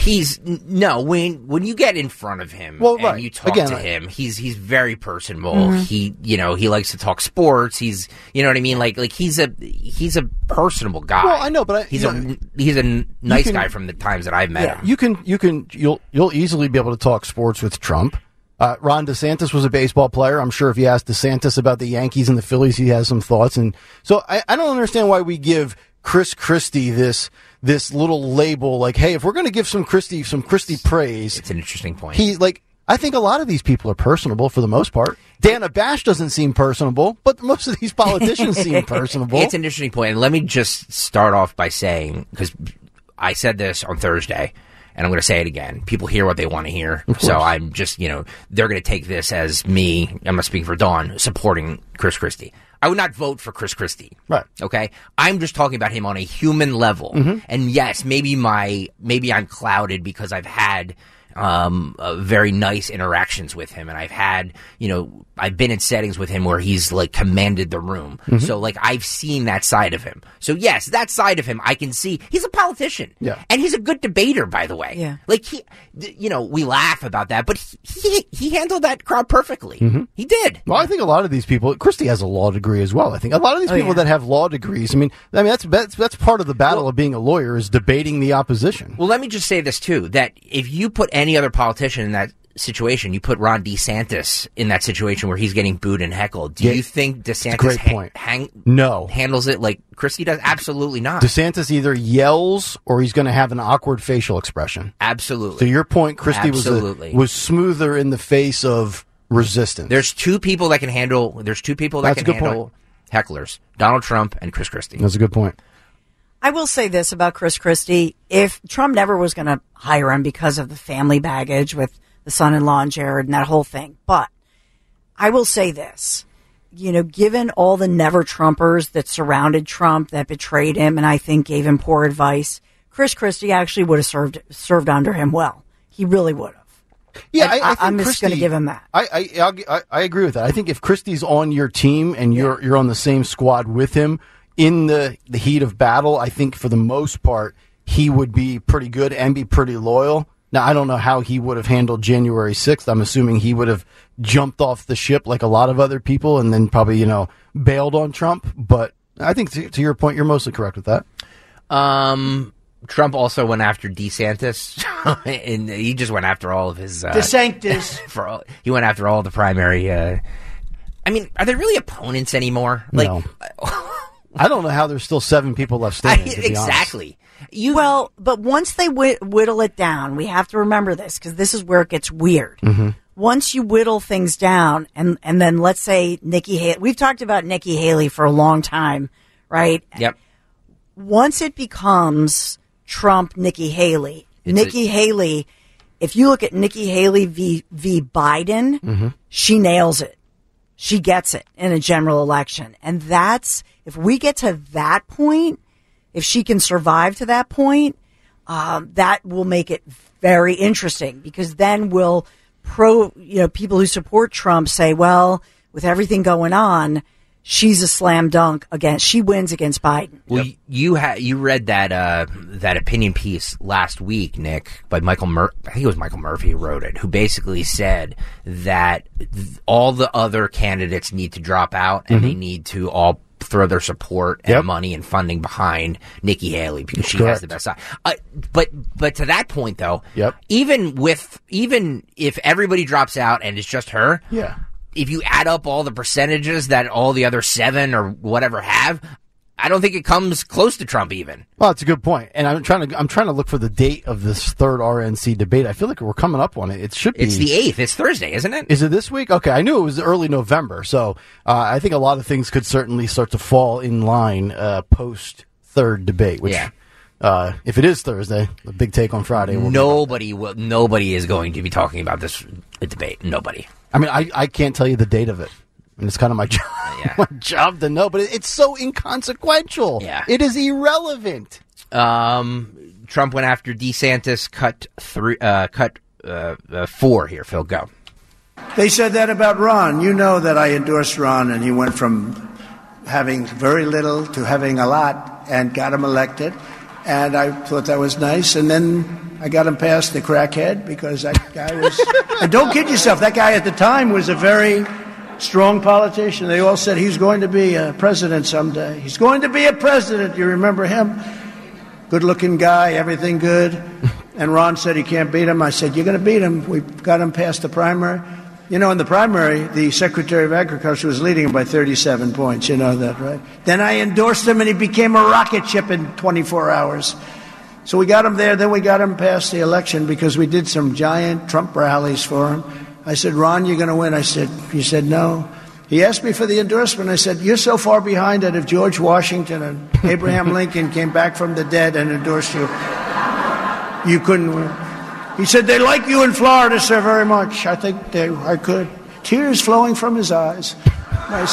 He's no when when you get in front of him well, and right. you talk Again, to him, he's he's very personable. Mm-hmm. He you know he likes to talk sports. He's you know what I mean like like he's a he's a personable guy. Well, I know, but I, he's a know, he's a nice can, guy from the times that I've met yeah, him. You can you can you'll you'll easily be able to talk sports with Trump. Uh, Ron DeSantis was a baseball player. I'm sure if you asked DeSantis about the Yankees and the Phillies, he has some thoughts. And so I, I don't understand why we give Chris Christie this. This little label, like, hey, if we're going to give some Christie some Christie praise, it's an interesting point. He like I think a lot of these people are personable for the most part. Dana Bash doesn't seem personable, but most of these politicians seem personable. It's an interesting point. And let me just start off by saying, because I said this on Thursday, and I'm going to say it again. People hear what they want to hear. So I'm just, you know, they're going to take this as me, I'm not speaking for Dawn, supporting Chris Christie. I would not vote for Chris Christie. Right. Okay? I'm just talking about him on a human level. Mm-hmm. And yes, maybe my maybe I'm clouded because I've had Um, uh, very nice interactions with him. And I've had, you know, I've been in settings with him where he's like commanded the room. Mm-hmm. So like I've seen that side of him. So yes, that side of him, I can see he's a politician. Yeah. And he's a good debater, by the way. Yeah. Like he, you know, we laugh about that, but he, he, he handled that crowd perfectly. Mm-hmm. He did. Well, I think a lot of these people, Christie has a law degree as well. I think a lot of these oh, people yeah. that have law degrees, I mean, I mean, that's, that's, that's part of the battle well, of being a lawyer is debating the opposition. Well, let me just say this too, that if you put any Any other politician in that situation, you put Ron DeSantis in that situation where he's getting booed and heckled. Do yeah, you think DeSantis great ha- point. Hang- no. handles it like Christie does? Absolutely not. DeSantis either yells or he's going to have an awkward facial expression. Absolutely. To your point, Christie was, a, was smoother in the face of resistance. There's two people that can handle. There's two people that That's can handle point. hecklers: Donald Trump and Chris Christie. That's a good point. I will say this about Chris Christie. If Trump never was going to hire him because of the family baggage with the son-in-law and Jared and that whole thing. But I will say this, you know, given all the never-Trumpers that surrounded Trump, that betrayed him, and I think gave him poor advice, Chris Christie actually would have served served under him well. He really would have. Yeah, I, I think I'm just going to give him that. I, I, I, I agree with that. I think if Christie's on your team and you're yeah. you're on the same squad with him, in the, the heat of battle, I think for the most part, he would be pretty good and be pretty loyal. Now, I don't know how he would have handled January sixth. I'm assuming he would have jumped off the ship like a lot of other people and then probably, you know, bailed on Trump. But I think to, to your point, you're mostly correct with that. Um, Trump also went after DeSantis, and he just went after all of his... Uh, DeSantis. for all, he went after all the primary... Uh, I mean, are there really opponents anymore? Like, no. I don't know how there's still seven people left standing. I, to be exactly. You, well, but once they wh- whittle it down, we have to remember this because this is where it gets weird. Mm-hmm. Once you whittle things down, and, and then let's say Nikki Haley, we've talked about Nikki Haley for a long time, right? Yep. Once it becomes Trump, Nikki Haley, it's Nikki a- Haley, if you look at Nikki Haley v. v. Biden, mm-hmm. she nails it. She gets it in a general election. And that's, if we get to that point, if she can survive to that point, um, that will make it very interesting because then we'll pro, you know, people who support Trump say, well, with everything going on, she's a slam dunk against, she wins against Biden. Well, yep. you ha- you read that, uh, that opinion piece last week, Nick, by Michael Mur- I think it was Michael Murphy who wrote it, who basically said that th- all the other candidates need to drop out and mm-hmm. they need to all throw their support and yep. money and funding behind Nikki Haley because she Correct. has the best side. Uh, but but to that point though, yep. even with even if everybody drops out and it's just her, yeah. if you add up all the percentages that all the other seven or whatever have, I don't think it comes close to Trump even. Well, that's a good point. And I'm trying to I'm trying to look for the date of this third R N C debate. I feel like we're coming up on it. It should be. It's the eighth. It's Thursday, isn't it? Is it this week? Okay, I knew it was early November. So uh, I think a lot of things could certainly start to fall in line uh, post third debate, which yeah. Uh, if it is Thursday, a big take on Friday. We'll nobody will. Nobody is going to be talking about this debate. Nobody. I mean, I, I can't tell you the date of it. I mean, it's kind of my job, yeah. my job to know, but it's so inconsequential. Yeah. It is irrelevant. Um, Trump went after DeSantis. Cut three. Uh, cut uh, uh, four here. Phil, go. They said that about Ron. You know that I endorsed Ron, and he went from having very little to having a lot, and got him elected. And I thought that was nice. And then I got him past the crackhead because that guy was... And don't kid yourself. That guy at the time was a very strong politician. They all said he's going to be a president someday. He's going to be a president. You remember him? Good-looking guy, everything good. And Ron said he can't beat him. I said, you're going to beat him. We got him past the primary. You know, in the primary, the Secretary of Agriculture was leading him by thirty-seven points. You know that, right? Then I endorsed him, and he became a rocket ship in twenty-four hours. So we got him there. Then we got him past the election because we did some giant Trump rallies for him. I said, Ron, you're going to win. I said, he said, no. He asked me for the endorsement. I said, you're so far behind that if George Washington and Abraham Lincoln came back from the dead and endorsed you, you couldn't win. He said, they like you in Florida, sir, very much. I think they, I could. Tears flowing from his eyes. I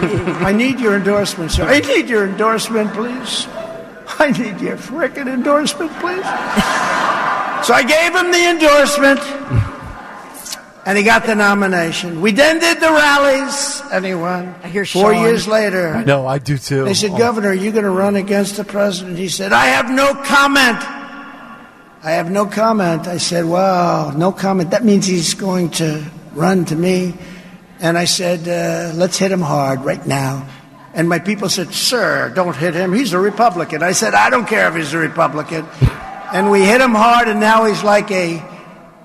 said, I need your endorsement, sir. I need your endorsement, please. I need your frickin' endorsement, please. So I gave him the endorsement. And he got the nomination. We then did the rallies. And he won. I hear Sean. Four years later. I know, I do too. They said, oh. Governor, are you going to run against the president? He said, I have no comment. I have no comment. I said, wow, no comment. That means he's going to run to me. And I said, uh, let's hit him hard right now. And my people said, sir, don't hit him. He's a Republican. I said, I don't care if he's a Republican. And we hit him hard, and now he's like a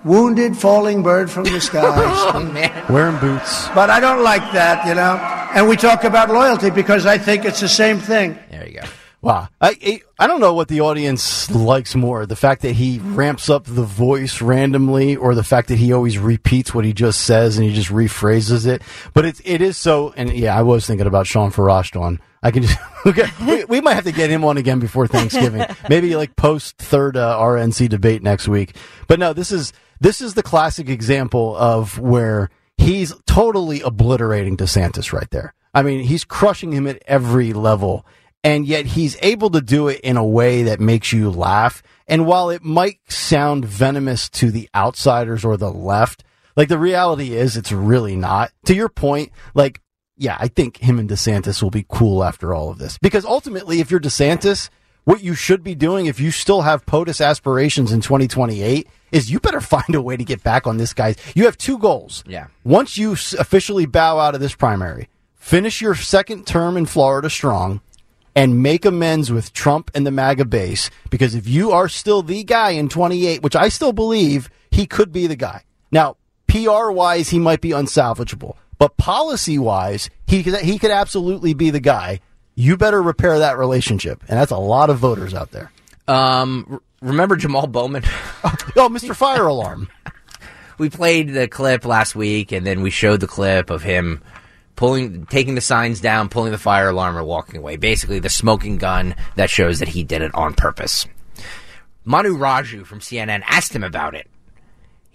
wounded falling bird from the skies. Oh, man. Wearing boots. But I don't like that, you know. And we talk about loyalty because I think it's the same thing. There you go. Wow. I I don't know what the audience likes more, the fact that he ramps up the voice randomly or the fact that he always repeats what he just says and he just rephrases it. But it, it is so, and yeah, I was thinking about Sean Farage, Dawn. I can just, okay, we, we might have to get him on again before Thanksgiving. Maybe like post third uh, R N C debate next week. But no, this is, this is the classic example of where he's totally obliterating DeSantis right there. I mean, he's crushing him at every level. And yet he's able to do it in a way that makes you laugh. And while it might sound venomous to the outsiders or the left, like the reality is it's really not. To your point, like, yeah, I think him and DeSantis will be cool after all of this. Because ultimately, if you're DeSantis, what you should be doing if you still have POTUS aspirations in twenty twenty-eight is you better find a way to get back on this guy's. You have two goals. Yeah. Once you officially bow out of this primary, finish your second term in Florida strong, and make amends with Trump and the MAGA base. Because if you are still the guy in twenty-eight, which I still believe he could be the guy. Now, P R-wise, he might be unsalvageable. But policy-wise, he could, he could absolutely be the guy. You better repair that relationship. And that's a lot of voters out there. Um, remember Jamal Bowman? Oh, Mister Fire Alarm. We played the clip last week, and then we showed the clip of him pulling, taking the signs down, pulling the fire alarm, and walking away. Basically, the smoking gun that shows that he did it on purpose. Manu Raju from C N N asked him about it.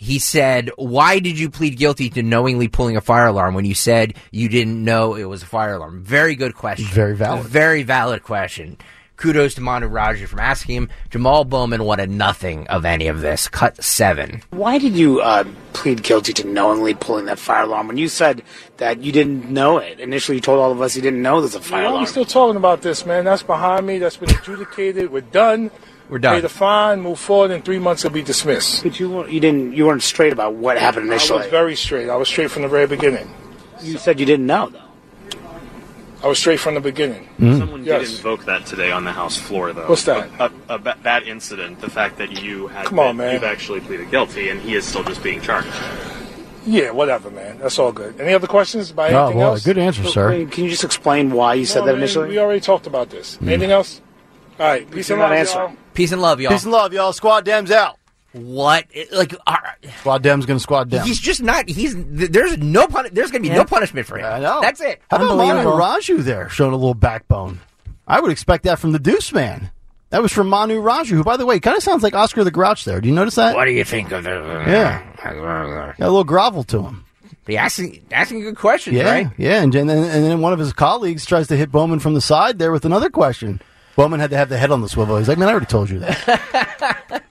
He said, why did you plead guilty to knowingly pulling a fire alarm when you said you didn't know it was a fire alarm? Very good question. Very valid. Very valid question. Kudos to Manu Raju from asking him. Jamal Bowman wanted nothing of any of this. Cut seven. Why did you uh, plead guilty to knowingly pulling that fire alarm when you said that you didn't know it? Initially, you told all of us you didn't know there's a fire you know, alarm. We're still talking about this, man. That's behind me. That's been adjudicated. We're done. We're done. Pay the fine, move forward, and three months will be dismissed. But you weren't, you didn't, you weren't straight about what happened initially. I was very straight. I was straight from the very beginning. You said you didn't know, though. I was straight from the beginning. Mm. Someone yes. did invoke that today on the House floor, though. What's that? A, a, a, that incident, the fact that you had Come on, been, man. You've actually pleaded guilty, and he is still just being charged. Yeah, whatever, man. That's all good. Any other questions about oh, anything well, else? Good answer, so, sir. Can you just explain why you no, said that man, initially? We already talked about this. Mm. Anything else? All right. Peace and love, answer. y'all. Peace and love, y'all. Peace and love, y'all. Squad Dems out. What? Like, uh, squad Dems going to squad Dems. He's just not. He's there's no pun, there's going to be yeah. no punishment for him. I know. That's it. How about Manu Raju there showing a little backbone? I would expect that from the Deuce Man. That was from Manu Raju, who, by the way, kind of sounds like Oscar the Grouch there. Do you notice that? What do you think of the? Yeah, got a little grovel to him. But he's asking asking good questions, yeah, right? Yeah, and then and then one of his colleagues tries to hit Bowman from the side there with another question. Bowman had to have the head on the swivel. He's like, man, I already told you that.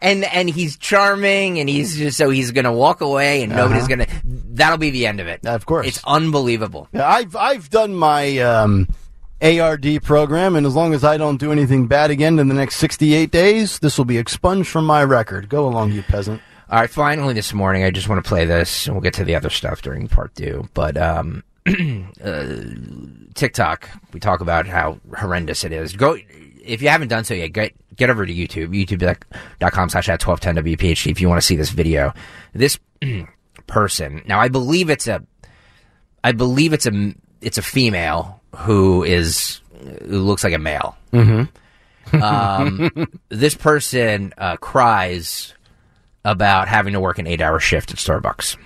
And and he's charming, and he's just so he's going to walk away, and uh-huh. nobody's going to. That'll be the end of it. Uh, of course, it's unbelievable. Yeah, I've I've done my um, A R D program, and as long as I don't do anything bad again in the next sixty-eight days, this will be expunged from my record. Go along, you peasant. All right. Finally, this morning, I just want to play this, and we'll get to the other stuff during part two. But um, uh, TikTok, we talk about how horrendous it is. Go. If you haven't done so yet, get get over to YouTube, youtube dot com slash at twelve ten W P H D if you want to see this video. This person, now I believe it's a, I believe it's a, it's a female who is, who looks like a male. Mm-hmm. Um, this person uh, cries about having to work an eight-hour shift at Starbucks.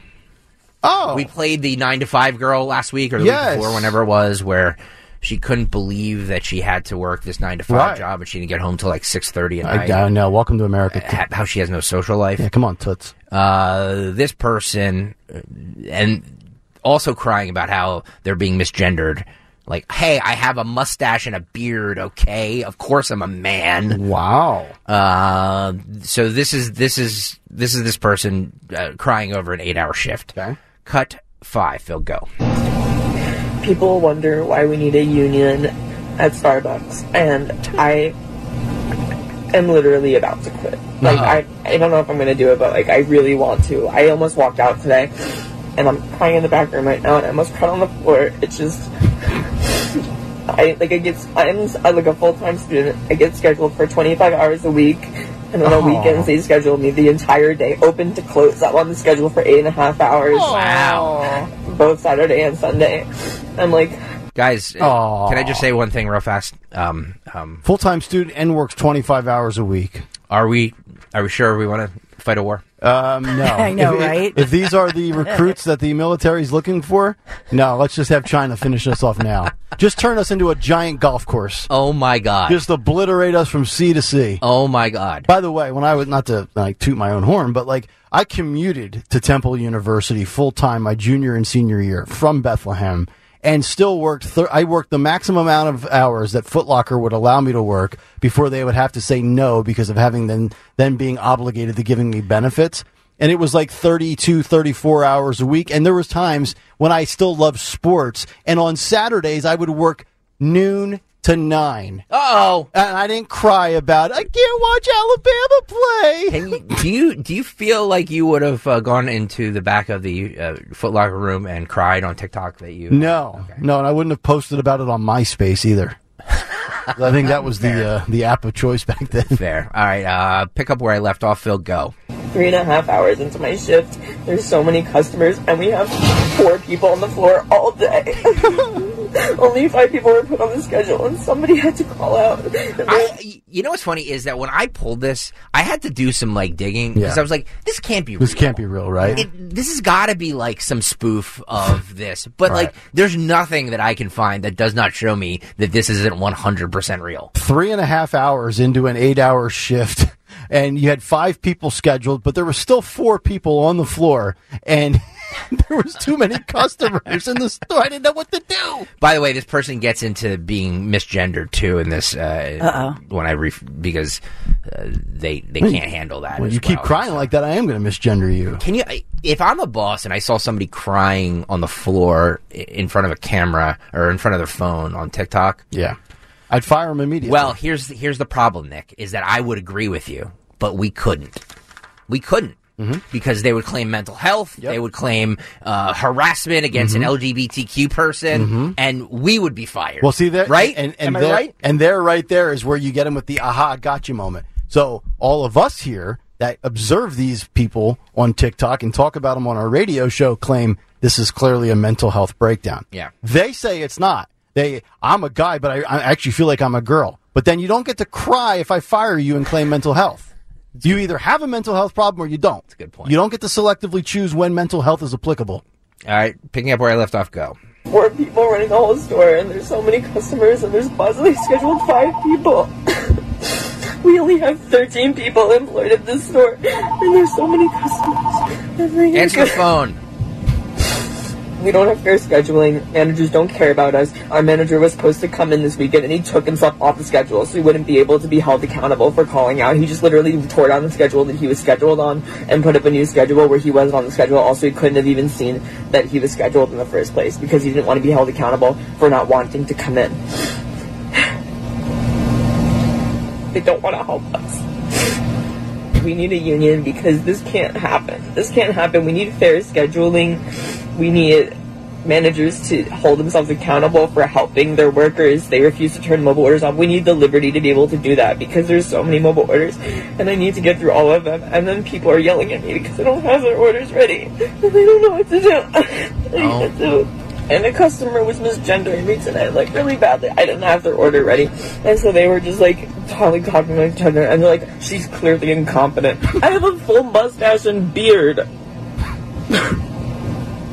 Oh. We played the nine to five girl last week or the yes. week before, whenever it was, where she couldn't believe that she had to work this nine to five right. job and she didn't get home till like six thirty at night. I, I know. Welcome to America. How she has no social life. Yeah, come on, toots. Uh, this person, and also crying about how they're being misgendered. Like, hey, I have a mustache and a beard, okay? Of course I'm a man. Wow. Uh, so this is this is, this is this person uh, crying over an eight-hour shift. Okay. Cut five, Phil, go. People wonder why we need a union at Starbucks, and I am literally about to quit. Like, uh-huh. I, I don't know if I'm going to do it, but, like, I really want to. I almost walked out today, and I'm crying in the back room right now, and I almost cried on the floor. It's just... I like I get I'm like a full-time student. I get scheduled for twenty-five hours a week, and on the Aww. weekends they schedule me the entire day, open to close. I'm on the schedule for eight and a half hours. Wow, both Saturday and Sunday. I'm like, guys, Aww. can I just say one thing real fast? Um, um, full-time student and works twenty-five hours a week. Are we? Are we sure we want to fight a war? Um, no. I know, if, right? If, if these are the recruits that the military's looking for, no, let's just have China finish us off now. Just turn us into a giant golf course. Oh, my God. Just obliterate us from sea to sea. Oh, my God. By the way, when I was, not to like toot my own horn, but like I commuted to Temple University full-time my junior and senior year from Bethlehem and still worked, th- I worked the maximum amount of hours that Foot Locker would allow me to work before they would have to say no because of having them then being obligated to giving me benefits. And it was like thirty-two, thirty-four hours a week. And there was times when I still loved sports. And on Saturdays, I would work noon to nine. Uh-oh. And I didn't cry about it. I can't watch Alabama play. Can you, do you do you feel like you would have uh, gone into the back of the uh, Foot Locker room and cried on TikTok that you... No. Okay. No, and I wouldn't have posted about it on MySpace either. I think that was Fair. the uh, the app of choice back then. Fair. All right, uh, pick up where I left off, Phil, go. Three and a half hours into my shift, there's so many customers, and we have four people on the floor all day. Only five people were put on the schedule, and somebody had to call out. I, you know what's funny is that when I pulled this, I had to do some, like, digging, because yeah. I was like, this can't be real. This can't be real, right? It, this has got to be, like, some spoof of this. But, right. like, there's nothing that I can find that does not show me that this isn't one hundred percent real. Three and a half hours into an eight-hour shift, and you had five people scheduled, but there were still four people on the floor, and... there was too many customers in the store. I didn't know what to do. By the way, this person gets into being misgendered too in this uh, when I ref- because uh, they they well, can't handle that. Well, as you well. keep crying so. like that, I am going to misgender you. Can you? If I'm a boss and I saw somebody crying on the floor in front of a camera or in front of their phone on TikTok, yeah, I'd fire them immediately. Well, here's here's the problem, Nick, is that I would agree with you, but we couldn't. We couldn't. Mm-hmm. Because they would claim mental health, yep. they would claim uh, harassment against mm-hmm. an L G B T Q person, mm-hmm. and we would be fired. Well, see, there, right? And, and, and there, right? And there, right there, is where you get them with the aha, gotcha moment. So all of us here that observe these people on TikTok and talk about them on our radio show claim this is clearly a mental health breakdown. Yeah, they say it's not. They, I'm a guy, but I, I actually feel like I'm a girl. But then you don't get to cry if I fire you and claim mental health. You either have a mental health problem or you don't. That's a good point. You don't get to selectively choose when mental health is applicable. All right, picking up where I left off, go. Four people running the whole store, and there's so many customers, and there's possibly scheduled five people. We only have thirteen people employed at this store, and there's so many customers. Answer the phone. We don't have fair scheduling. Managers don't care about us. Our manager was supposed to come in this weekend, and he took himself off the schedule, so he wouldn't be able to be held accountable for calling out. He just literally tore down the schedule that he was scheduled on and put up a new schedule where he wasn't on the schedule. Also, he couldn't have even seen that he was scheduled in the first place because he didn't want to be held accountable for not wanting to come in. They don't want to help us. We need a union because this can't happen. This can't happen. We need fair scheduling. We need managers to hold themselves accountable for helping their workers. They refuse to turn mobile orders off. We need the liberty to be able to do that because there's so many mobile orders, and I need to get through all of them. And then people are yelling at me because I don't have their orders ready, and they don't know what to do. Oh. And a customer was misgendering me today, like, really badly. I didn't have their order ready. And so they were just, like, totally talking to each other. And they're like, she's clearly incompetent. I have a full mustache and beard.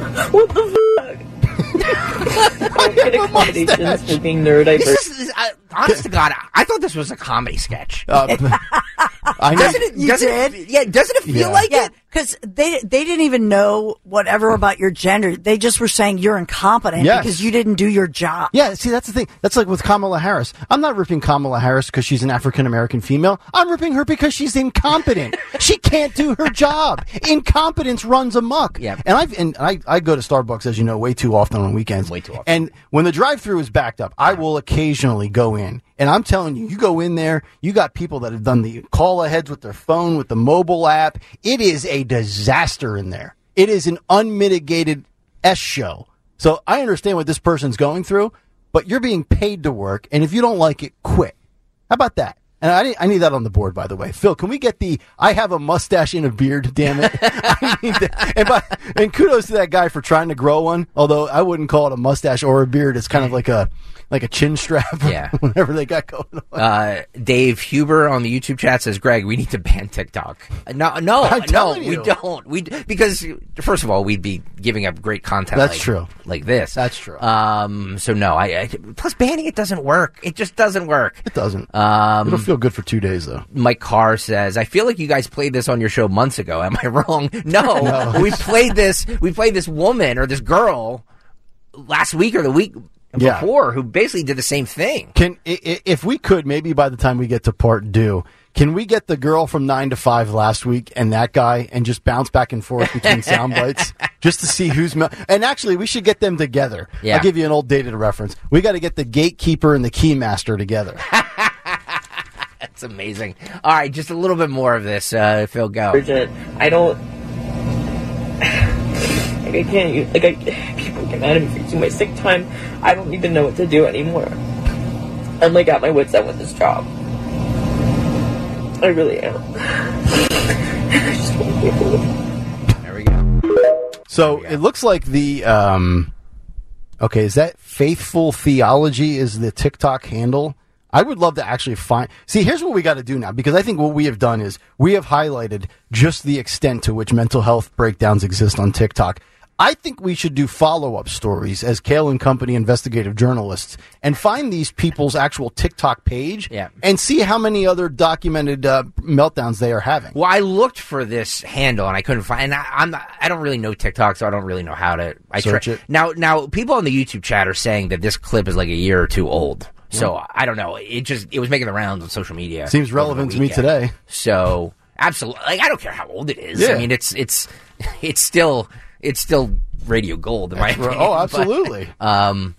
What the fuck? I'm getting accommodations for being nerd. I this is, uh, honest to God, I thought this was a comedy sketch. Uh, I know. Doesn't it, you doesn't did? It, yeah, doesn't it feel yeah. like yeah. it? Because they they didn't even know whatever about your gender. They just were saying you're incompetent yes. because you didn't do your job. Yeah, see, that's the thing. That's like with Kamala Harris. I'm not ripping Kamala Harris because she's an African-American female. I'm ripping her because she's incompetent. She can't do her job. Incompetence runs amok. Yeah. And, I've, and I I go to Starbucks, as you know, way too often on weekends. Way too often. And when the drive-thru is backed up, I will occasionally go in. And I'm telling you, you go in there, you got people that have done the call-aheads with their phone, with the mobile app. It is a... a disaster in there. It is an unmitigated S show. So I understand what this person's going through, but you're being paid to work, and if you don't like it, quit. How about that? And I need, I need that on the board, by the way. Phil, can we get the I have a mustache and a beard, damn it. I need that. And, by, and kudos to that guy for trying to grow one, although I wouldn't call it a mustache or a beard. It's kind of like a like a chin strap or yeah. whatever they got going on. Uh, Dave Huber on the YouTube chat says, Greg, we need to ban TikTok. No, no, I'm no, we you. don't. We Because, first of all, we'd be giving up great content That's like, true. like this. That's true. Um, so, no. I, I Plus, banning it doesn't work. It just doesn't work. It doesn't. Um, It'll feel good for two days, though. Mike Carr says, I feel like you guys played this on your show months ago. Am I wrong? No. no. We played this We played this woman or this girl last week or the week Yeah. before, who basically did the same thing. Can if we could, maybe by the time we get to part two, can we get the girl from nine to five last week and that guy and just bounce back and forth between sound bites just to see who's me- and actually we should get them together. Yeah. I'll give you an old dated reference. We got to get the gatekeeper and the keymaster together. That's amazing. All right, just a little bit more of this. Uh, Phil, go. Bridget, I don't. like I can't use like I. Get mad at me for using my sick time. I don't even know what to do anymore. I'm like at my wits' end with this job. I really am. I just want to be able to... There we go. So we go. It looks like the um okay, is that Faithful Theology is the TikTok handle? I would love to actually find... See, here's what we got to do now, because I think what we have done is we have highlighted just the extent to which mental health breakdowns exist on TikTok. I think we should do follow-up stories as Kale and Company investigative journalists and find these people's actual TikTok page yeah. and see how many other documented uh, meltdowns they are having. Well, I looked for this handle and I couldn't find. And I, I'm not, I don't really know TikTok, so I don't really know how to I search tra- it. Now, now people on the YouTube chat are saying that this clip is like a year or two old. Yeah. So I don't know. It just it was making the rounds on social media. Seems relevant to me today. So absolutely, like, I don't care how old it is. Yeah. I mean, it's it's it's still. It's still radio gold, in my opinion. Oh, absolutely. But, um,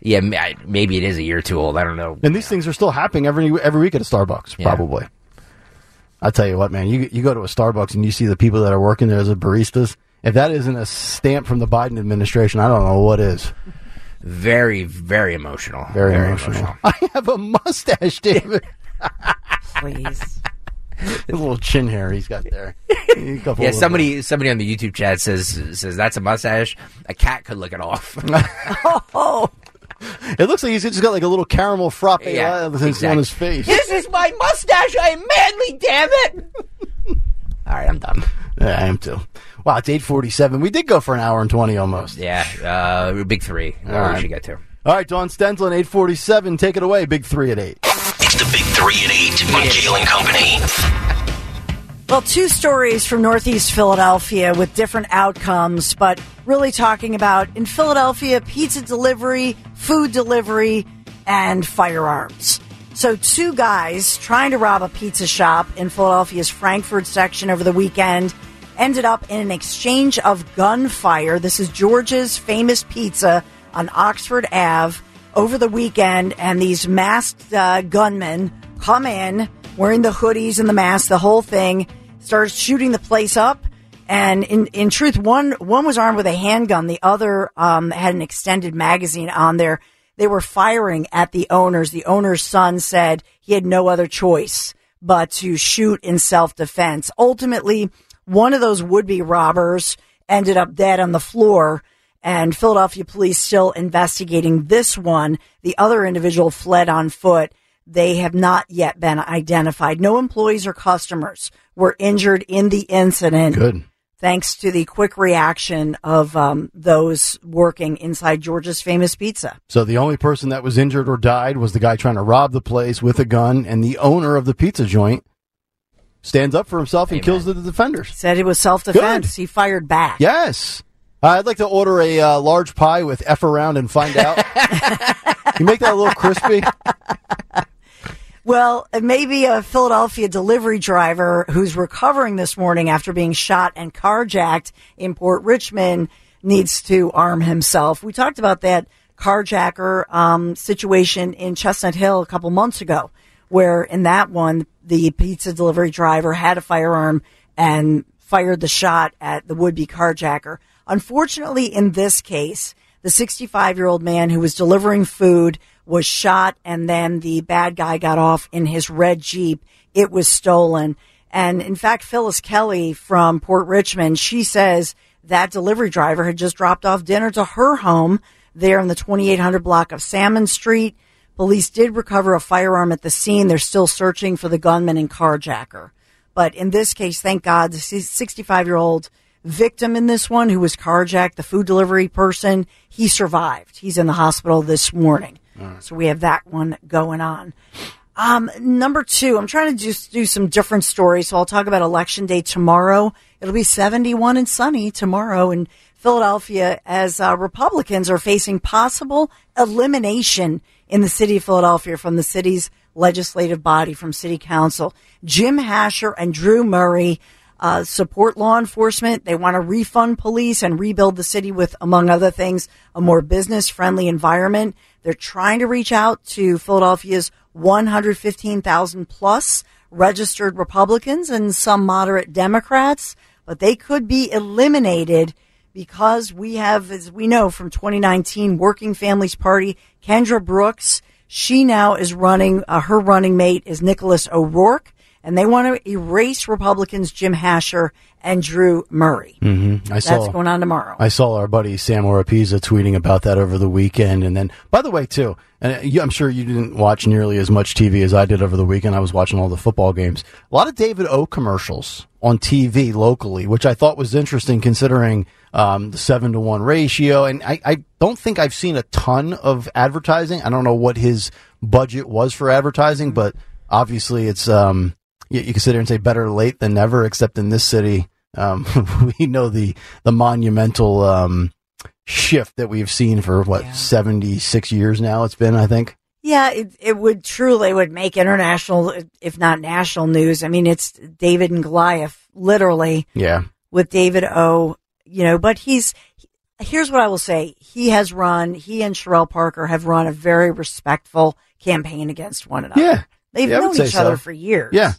yeah, maybe it is a year too old. I don't know. And these yeah. things are still happening every every week at a Starbucks, yeah. probably. I'll tell you what, man. You you go to a Starbucks and you see the people that are working there as a baristas. If that isn't a stamp from the Biden administration, I don't know what is. Very, very emotional. Very, very emotional. emotional. I have a mustache, David. Please. The little chin hair he's got there. Yeah, somebody bit. somebody on the YouTube chat says says that's a mustache. A cat could lick it off. Oh, it looks like he's just got like a little caramel frappe yeah, exactly. on his face. This is my mustache. I am manly, damn it! All right, I'm done. Yeah, I am too. Wow, it's eight forty-seven. We did go for an hour and twenty almost. Yeah, uh, big three. All right. We should get to. All right, Dawn Stendlin, eight forty-seven. Take it away. Big three at eight. It's the Big Three at eight on Kale and Company. Well, two stories from Northeast Philadelphia with different outcomes, but really talking about, in Philadelphia, pizza delivery, food delivery, and firearms. So two guys trying to rob a pizza shop in Philadelphia's Frankfort section over the weekend ended up in an exchange of gunfire. This is George's Famous Pizza on Oxford Avenue. Over the weekend, and these masked uh, gunmen come in wearing the hoodies and the masks, the whole thing, starts shooting the place up. And in, in truth, one one was armed with a handgun. The other um, had an extended magazine on there. They were firing at the owners. The owner's son said he had no other choice but to shoot in self-defense. Ultimately, one of those would-be robbers ended up dead on the floor. and Philadelphia police still investigating this one. The other individual fled on foot. They have not yet been identified. No employees or customers were injured in the incident. Good. Thanks to the quick reaction of um, those working inside George's Famous Pizza. So the only person that was injured or died was the guy trying to rob the place with a gun, and the owner of the pizza joint stands up for himself and Amen. kills the defenders. Said it was self-defense. Good. He fired back. Yes. Uh, I'd like to order a uh, large pie with F around and find out. You make that a little crispy? Well, maybe a Philadelphia delivery driver who's recovering this morning after being shot and carjacked in Port Richmond needs to arm himself. We talked about that carjacker um, situation in Chestnut Hill a couple months ago, where in that one, the pizza delivery driver had a firearm and fired the shot at the would-be carjacker. Unfortunately, in this case, the sixty-five-year-old man who was delivering food was shot, and then the bad guy got off in his red Jeep. It was stolen. And in fact, Phyllis Kelly from Port Richmond, she says that delivery driver had just dropped off dinner to her home there in the twenty-eight hundred block of Salmon Street. Police did recover a firearm at the scene. They're still searching for the gunman and carjacker. But in this case, thank God, the sixty-five-year-old victim in this one who was carjacked, the food delivery person, he survived. He's in the hospital this morning. So we have that one going on. Um, number two, I'm trying to just do some different stories. So I'll talk about Election Day tomorrow. It'll be seventy-one and sunny tomorrow in Philadelphia as uh, Republicans are facing possible elimination in the city of Philadelphia from the city's legislative body, from city council. Jim Hasher and Drew Murray uh, support law enforcement. They want to refund police and rebuild the city with, among other things, a more business-friendly environment. They're trying to reach out to Philadelphia's one hundred fifteen thousand plus registered Republicans and some moderate Democrats, but they could be eliminated because we have, as we know from twenty nineteen, Working Families Party, Kendra Brooks, she now is running, uh, her running mate is Nicholas O'Rourke, and they want to erase Republicans Jim Hasher and Drew Murray. Mm-hmm. I That's saw, going on tomorrow. I saw our buddy Sam Oropeza tweeting about that over the weekend. And then, by the way, too, and I'm sure you didn't watch nearly as much T V as I did over the weekend. I was watching all the football games. A lot of David O. commercials on T V locally, which I thought was interesting considering um, the seven to one ratio. And I, I don't think I've seen a ton of advertising. I don't know what his budget was for advertising, but obviously it's... Um, You, you can sit there and say better late than never, except in this city, um, we know the, the monumental um, shift that we've seen for, what, yeah. seventy-six years now it's been, I think? Yeah, it, it would truly would make international, if not national news. I mean, it's David and Goliath, literally, yeah. with David O., you know, but he's, here's what I will say. He has run, he and Sherelle Parker have run a very respectful campaign against one another. Yeah, They've yeah, known each so. other for years. Yeah.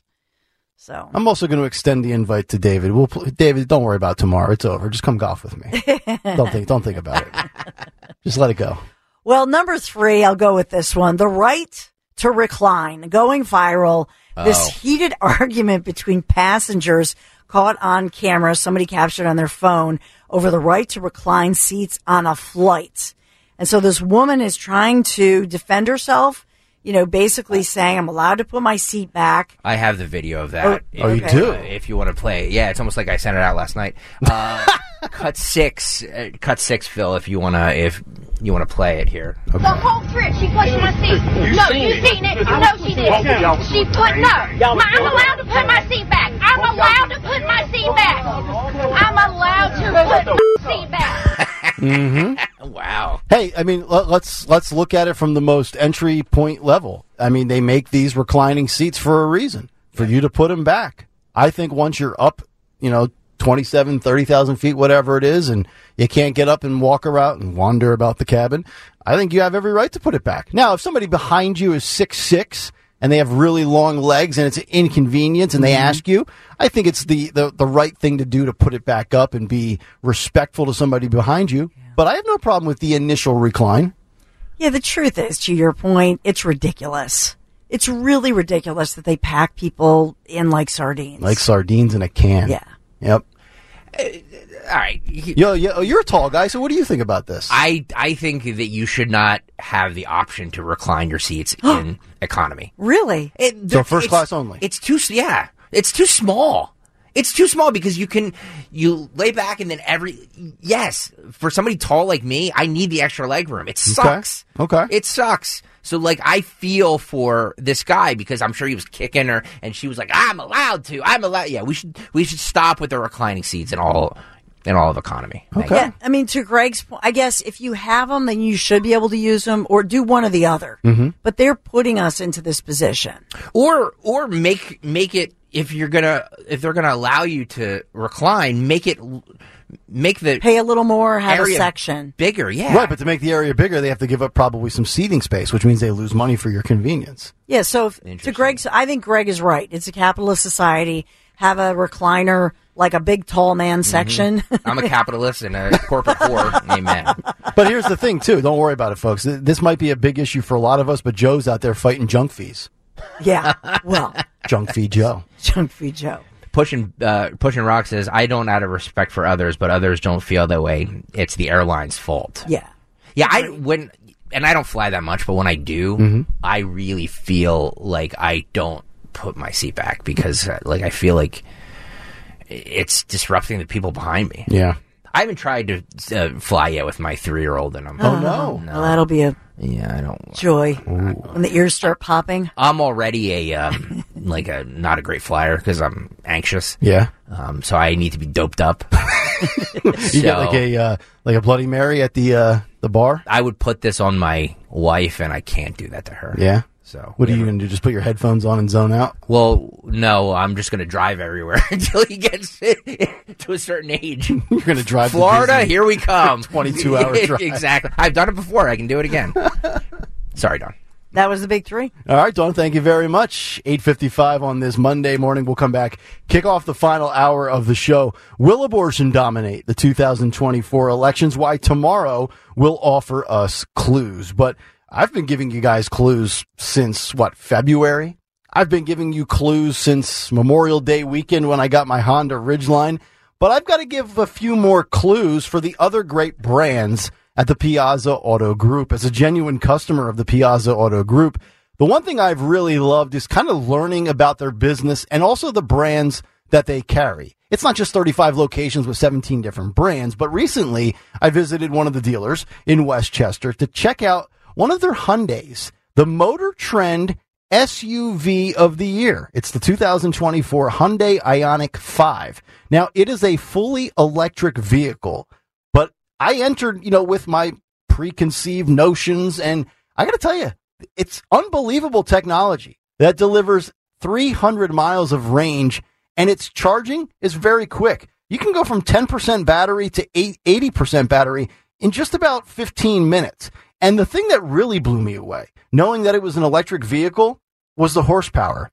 So I'm also going to extend the invite to David. We'll pl- David, don't worry about tomorrow. It's over. Just come golf with me. don't think don't think about it. Just let it go. Well, number three, I'll go with this one. The right to recline going viral. Oh. This heated argument between passengers caught on camera, somebody captured on their phone, over the right to recline seats on a flight. And so this woman is trying to defend herself. You know, basically saying, I'm allowed to put my seat back. I have the video of that. Oh, if, oh you okay. do? Uh, if you want to play it. Yeah, it's almost like I sent it out last night. Uh, cut six. Uh, cut six, Phil, if you want to if you want to play it here. Okay. The whole trip, she pushed my seat. You no, seen you it. seen it. No, she didn't. She put, no. I'm allowed to put my seat back. I'm allowed to put my seat back. I'm allowed to put my seat back. Mm-hmm. Wow. Hey, I mean, let's let's look at it from the most entry point level. I mean, they make these reclining seats for a reason, for you to put them back. I think once you're up, you know, twenty-seven, thirty thousand feet, whatever it is, and you can't get up and walk around and wander about the cabin, I think you have every right to put it back. Now, if somebody behind you is six six and they have really long legs and it's an inconvenience and they mm-hmm. ask you, I think it's the, the, the right thing to do to put it back up and be respectful to somebody behind you. Yeah. But I have no problem with the initial recline. Yeah, the truth is, to your point, it's ridiculous. It's really ridiculous that they pack people in like sardines. Like sardines in a can. Yeah. Yep. All right. Yo, yo, you're a tall guy, so what do you think about this? I, I think that you should not have the option to recline your seats in economy. Really? It, the, so first class only? It's too, yeah. It's too small. It's too small because you can, you lay back and then every, yes, for somebody tall like me, I need the extra leg room. It sucks. Okay. okay. It sucks. So, like, I feel for this guy because I'm sure he was kicking her, and she was like, "I'm allowed to. I'm allowed." Yeah, we should we should stop with the reclining seats in all in all of economy. Okay. Yeah, I mean, to Greg's point, I guess if you have them, then you should be able to use them, or do one or the other. Mm-hmm. But they're putting us into this position, or or make make it if you're gonna if they're gonna allow you to recline, make it. Make the pay a little more, have a section bigger, yeah, right. But to make the area bigger, they have to give up probably some seating space, which means they lose money for your convenience. Yeah. So if, to Greg's, I think Greg is right. It's a capitalist society. Have a recliner, like a big tall man section. Mm-hmm. I'm a capitalist and a corporate whore. Amen. But here's the thing, too. Don't worry about it, folks. This might be a big issue for a lot of us, but Joe's out there fighting junk fees. Yeah. Well, junk fee Joe. Junk fee Joe. Pushing uh, Pushing Rock says, "I don't out of respect for others, but others don't feel that way. It's the airline's fault." Yeah, yeah. I when and I don't fly that much, but when I do, mm-hmm. I really feel like I don't put my seat back because, like, I feel like it's disrupting the people behind me. Yeah, I haven't tried to uh, fly yet with my three-year-old, and I'm oh, oh no. no, well, that'll be a yeah, I don't joy I don't, when the ears start popping. I'm already a. Um, Like a not a great flyer because I'm anxious. Yeah. Um. So I need to be doped up. you so, get like a uh, like a Bloody Mary at the uh, the bar. I would put this on my wife, and I can't do that to her. Yeah. So what yeah. are you gonna do? Just put your headphones on and zone out? Well, no. I'm just gonna drive everywhere until he gets to a certain age. You're gonna drive Florida. Here we come. Twenty-two hour drive. Exactly. I've done it before. I can do it again. Sorry, Don. That was the big three. All right, Don, thank you very much. eight fifty-five on this Monday morning. We'll come back, kick off the final hour of the show. Will abortion dominate the two thousand twenty-four elections? Why tomorrow will offer us clues. But I've been giving you guys clues since, what, February? I've been giving you clues since Memorial Day weekend when I got my Honda Ridgeline. But I've got to give a few more clues for the other great brands at the Piazza Auto Group. As a genuine customer of the Piazza Auto Group, the one thing I've really loved is kind of learning about their business and also the brands that they carry. It's not just thirty-five locations with seventeen different brands, but recently I visited one of the dealers in Westchester to check out one of their Hyundais, the Motor Trend S U V of the year. It's the two thousand twenty-four Hyundai Ioniq five. Now, it is a fully electric vehicle. I entered, you know, with my preconceived notions, and I got to tell you, it's unbelievable technology that delivers three hundred miles of range, and its charging is very quick. You can go from ten percent battery to eighty percent battery in just about fifteen minutes. And the thing that really blew me away, knowing that it was an electric vehicle, was the horsepower.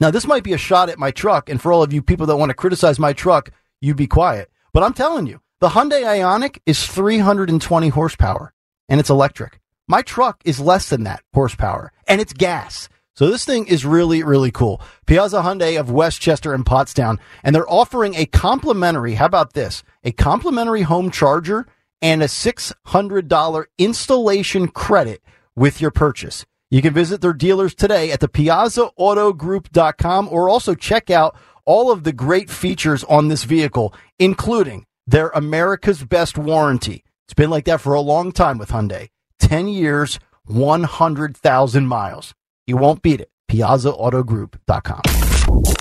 Now, this might be a shot at my truck, and for all of you people that want to criticize my truck, you be quiet. But I'm telling you, the Hyundai Ioniq is three hundred twenty horsepower, and it's electric. My truck is less than that horsepower, and it's gas. So this thing is really, really cool. Piazza Hyundai of Westchester and Pottstown, and they're offering a complimentary, how about this, a complimentary home charger and a six hundred dollars installation credit with your purchase. You can visit their dealers today at the piazza auto group dot com, or also check out all of the great features on this vehicle, including they're America's best warranty. It's been like that for a long time with Hyundai. ten years, one hundred thousand miles. You won't beat it. piazza auto group dot com.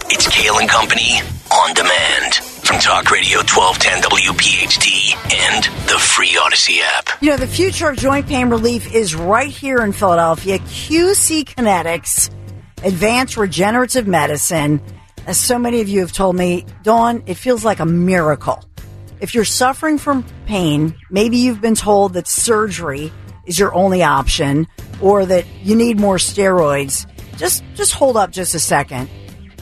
It's Kale and Company on demand from Talk Radio twelve ten W P H D and the free Odyssey app. You know, the future of joint pain relief is right here in Philadelphia. Q C Kinetics, advanced regenerative medicine. As so many of you have told me, Dawn, it feels like a miracle. If you're suffering from pain, maybe you've been told that surgery is your only option or that you need more steroids. Just just hold up just a second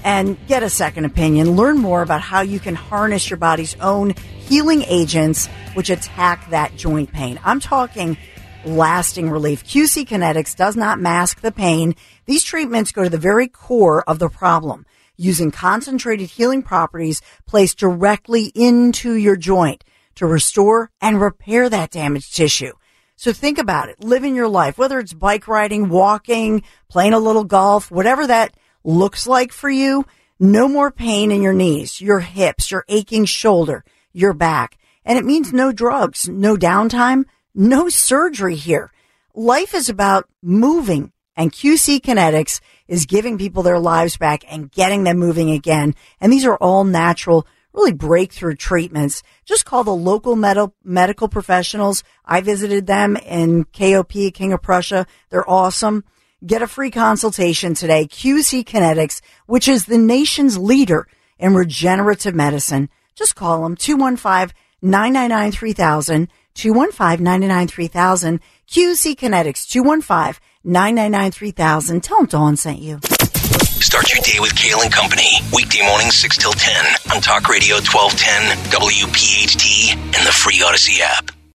and get a second opinion. Learn more about how you can harness your body's own healing agents which attack that joint pain. I'm talking lasting relief. Q C Kinetics does not mask the pain. These treatments go to the very core of the problem. using concentrated healing properties placed directly into your joint to restore and repair that damaged tissue. So think about it. Living your life, whether it's bike riding, walking, playing a little golf, whatever that looks like for you, no more pain in your knees, your hips, your aching shoulder, your back. And it means no drugs, no downtime, no surgery here. Life is about moving, and Q C Kinetics is giving people their lives back and getting them moving again. And these are all natural, really breakthrough treatments. Just call the local med- medical professionals. I visited them in K O P, King of Prussia. They're awesome. Get a free consultation today. Q C Kinetics, which is the nation's leader in regenerative medicine. Just call them two one five, nine nine nine, three thousand, two one five, nine nine nine, three thousand, Q C Kinetics, two one five, nine nine nine, three thousand. Tell them Dawn sent you. Start your day with Kale and Company. Weekday mornings six till ten on Talk Radio twelve ten, W P H T, and the free Odyssey app.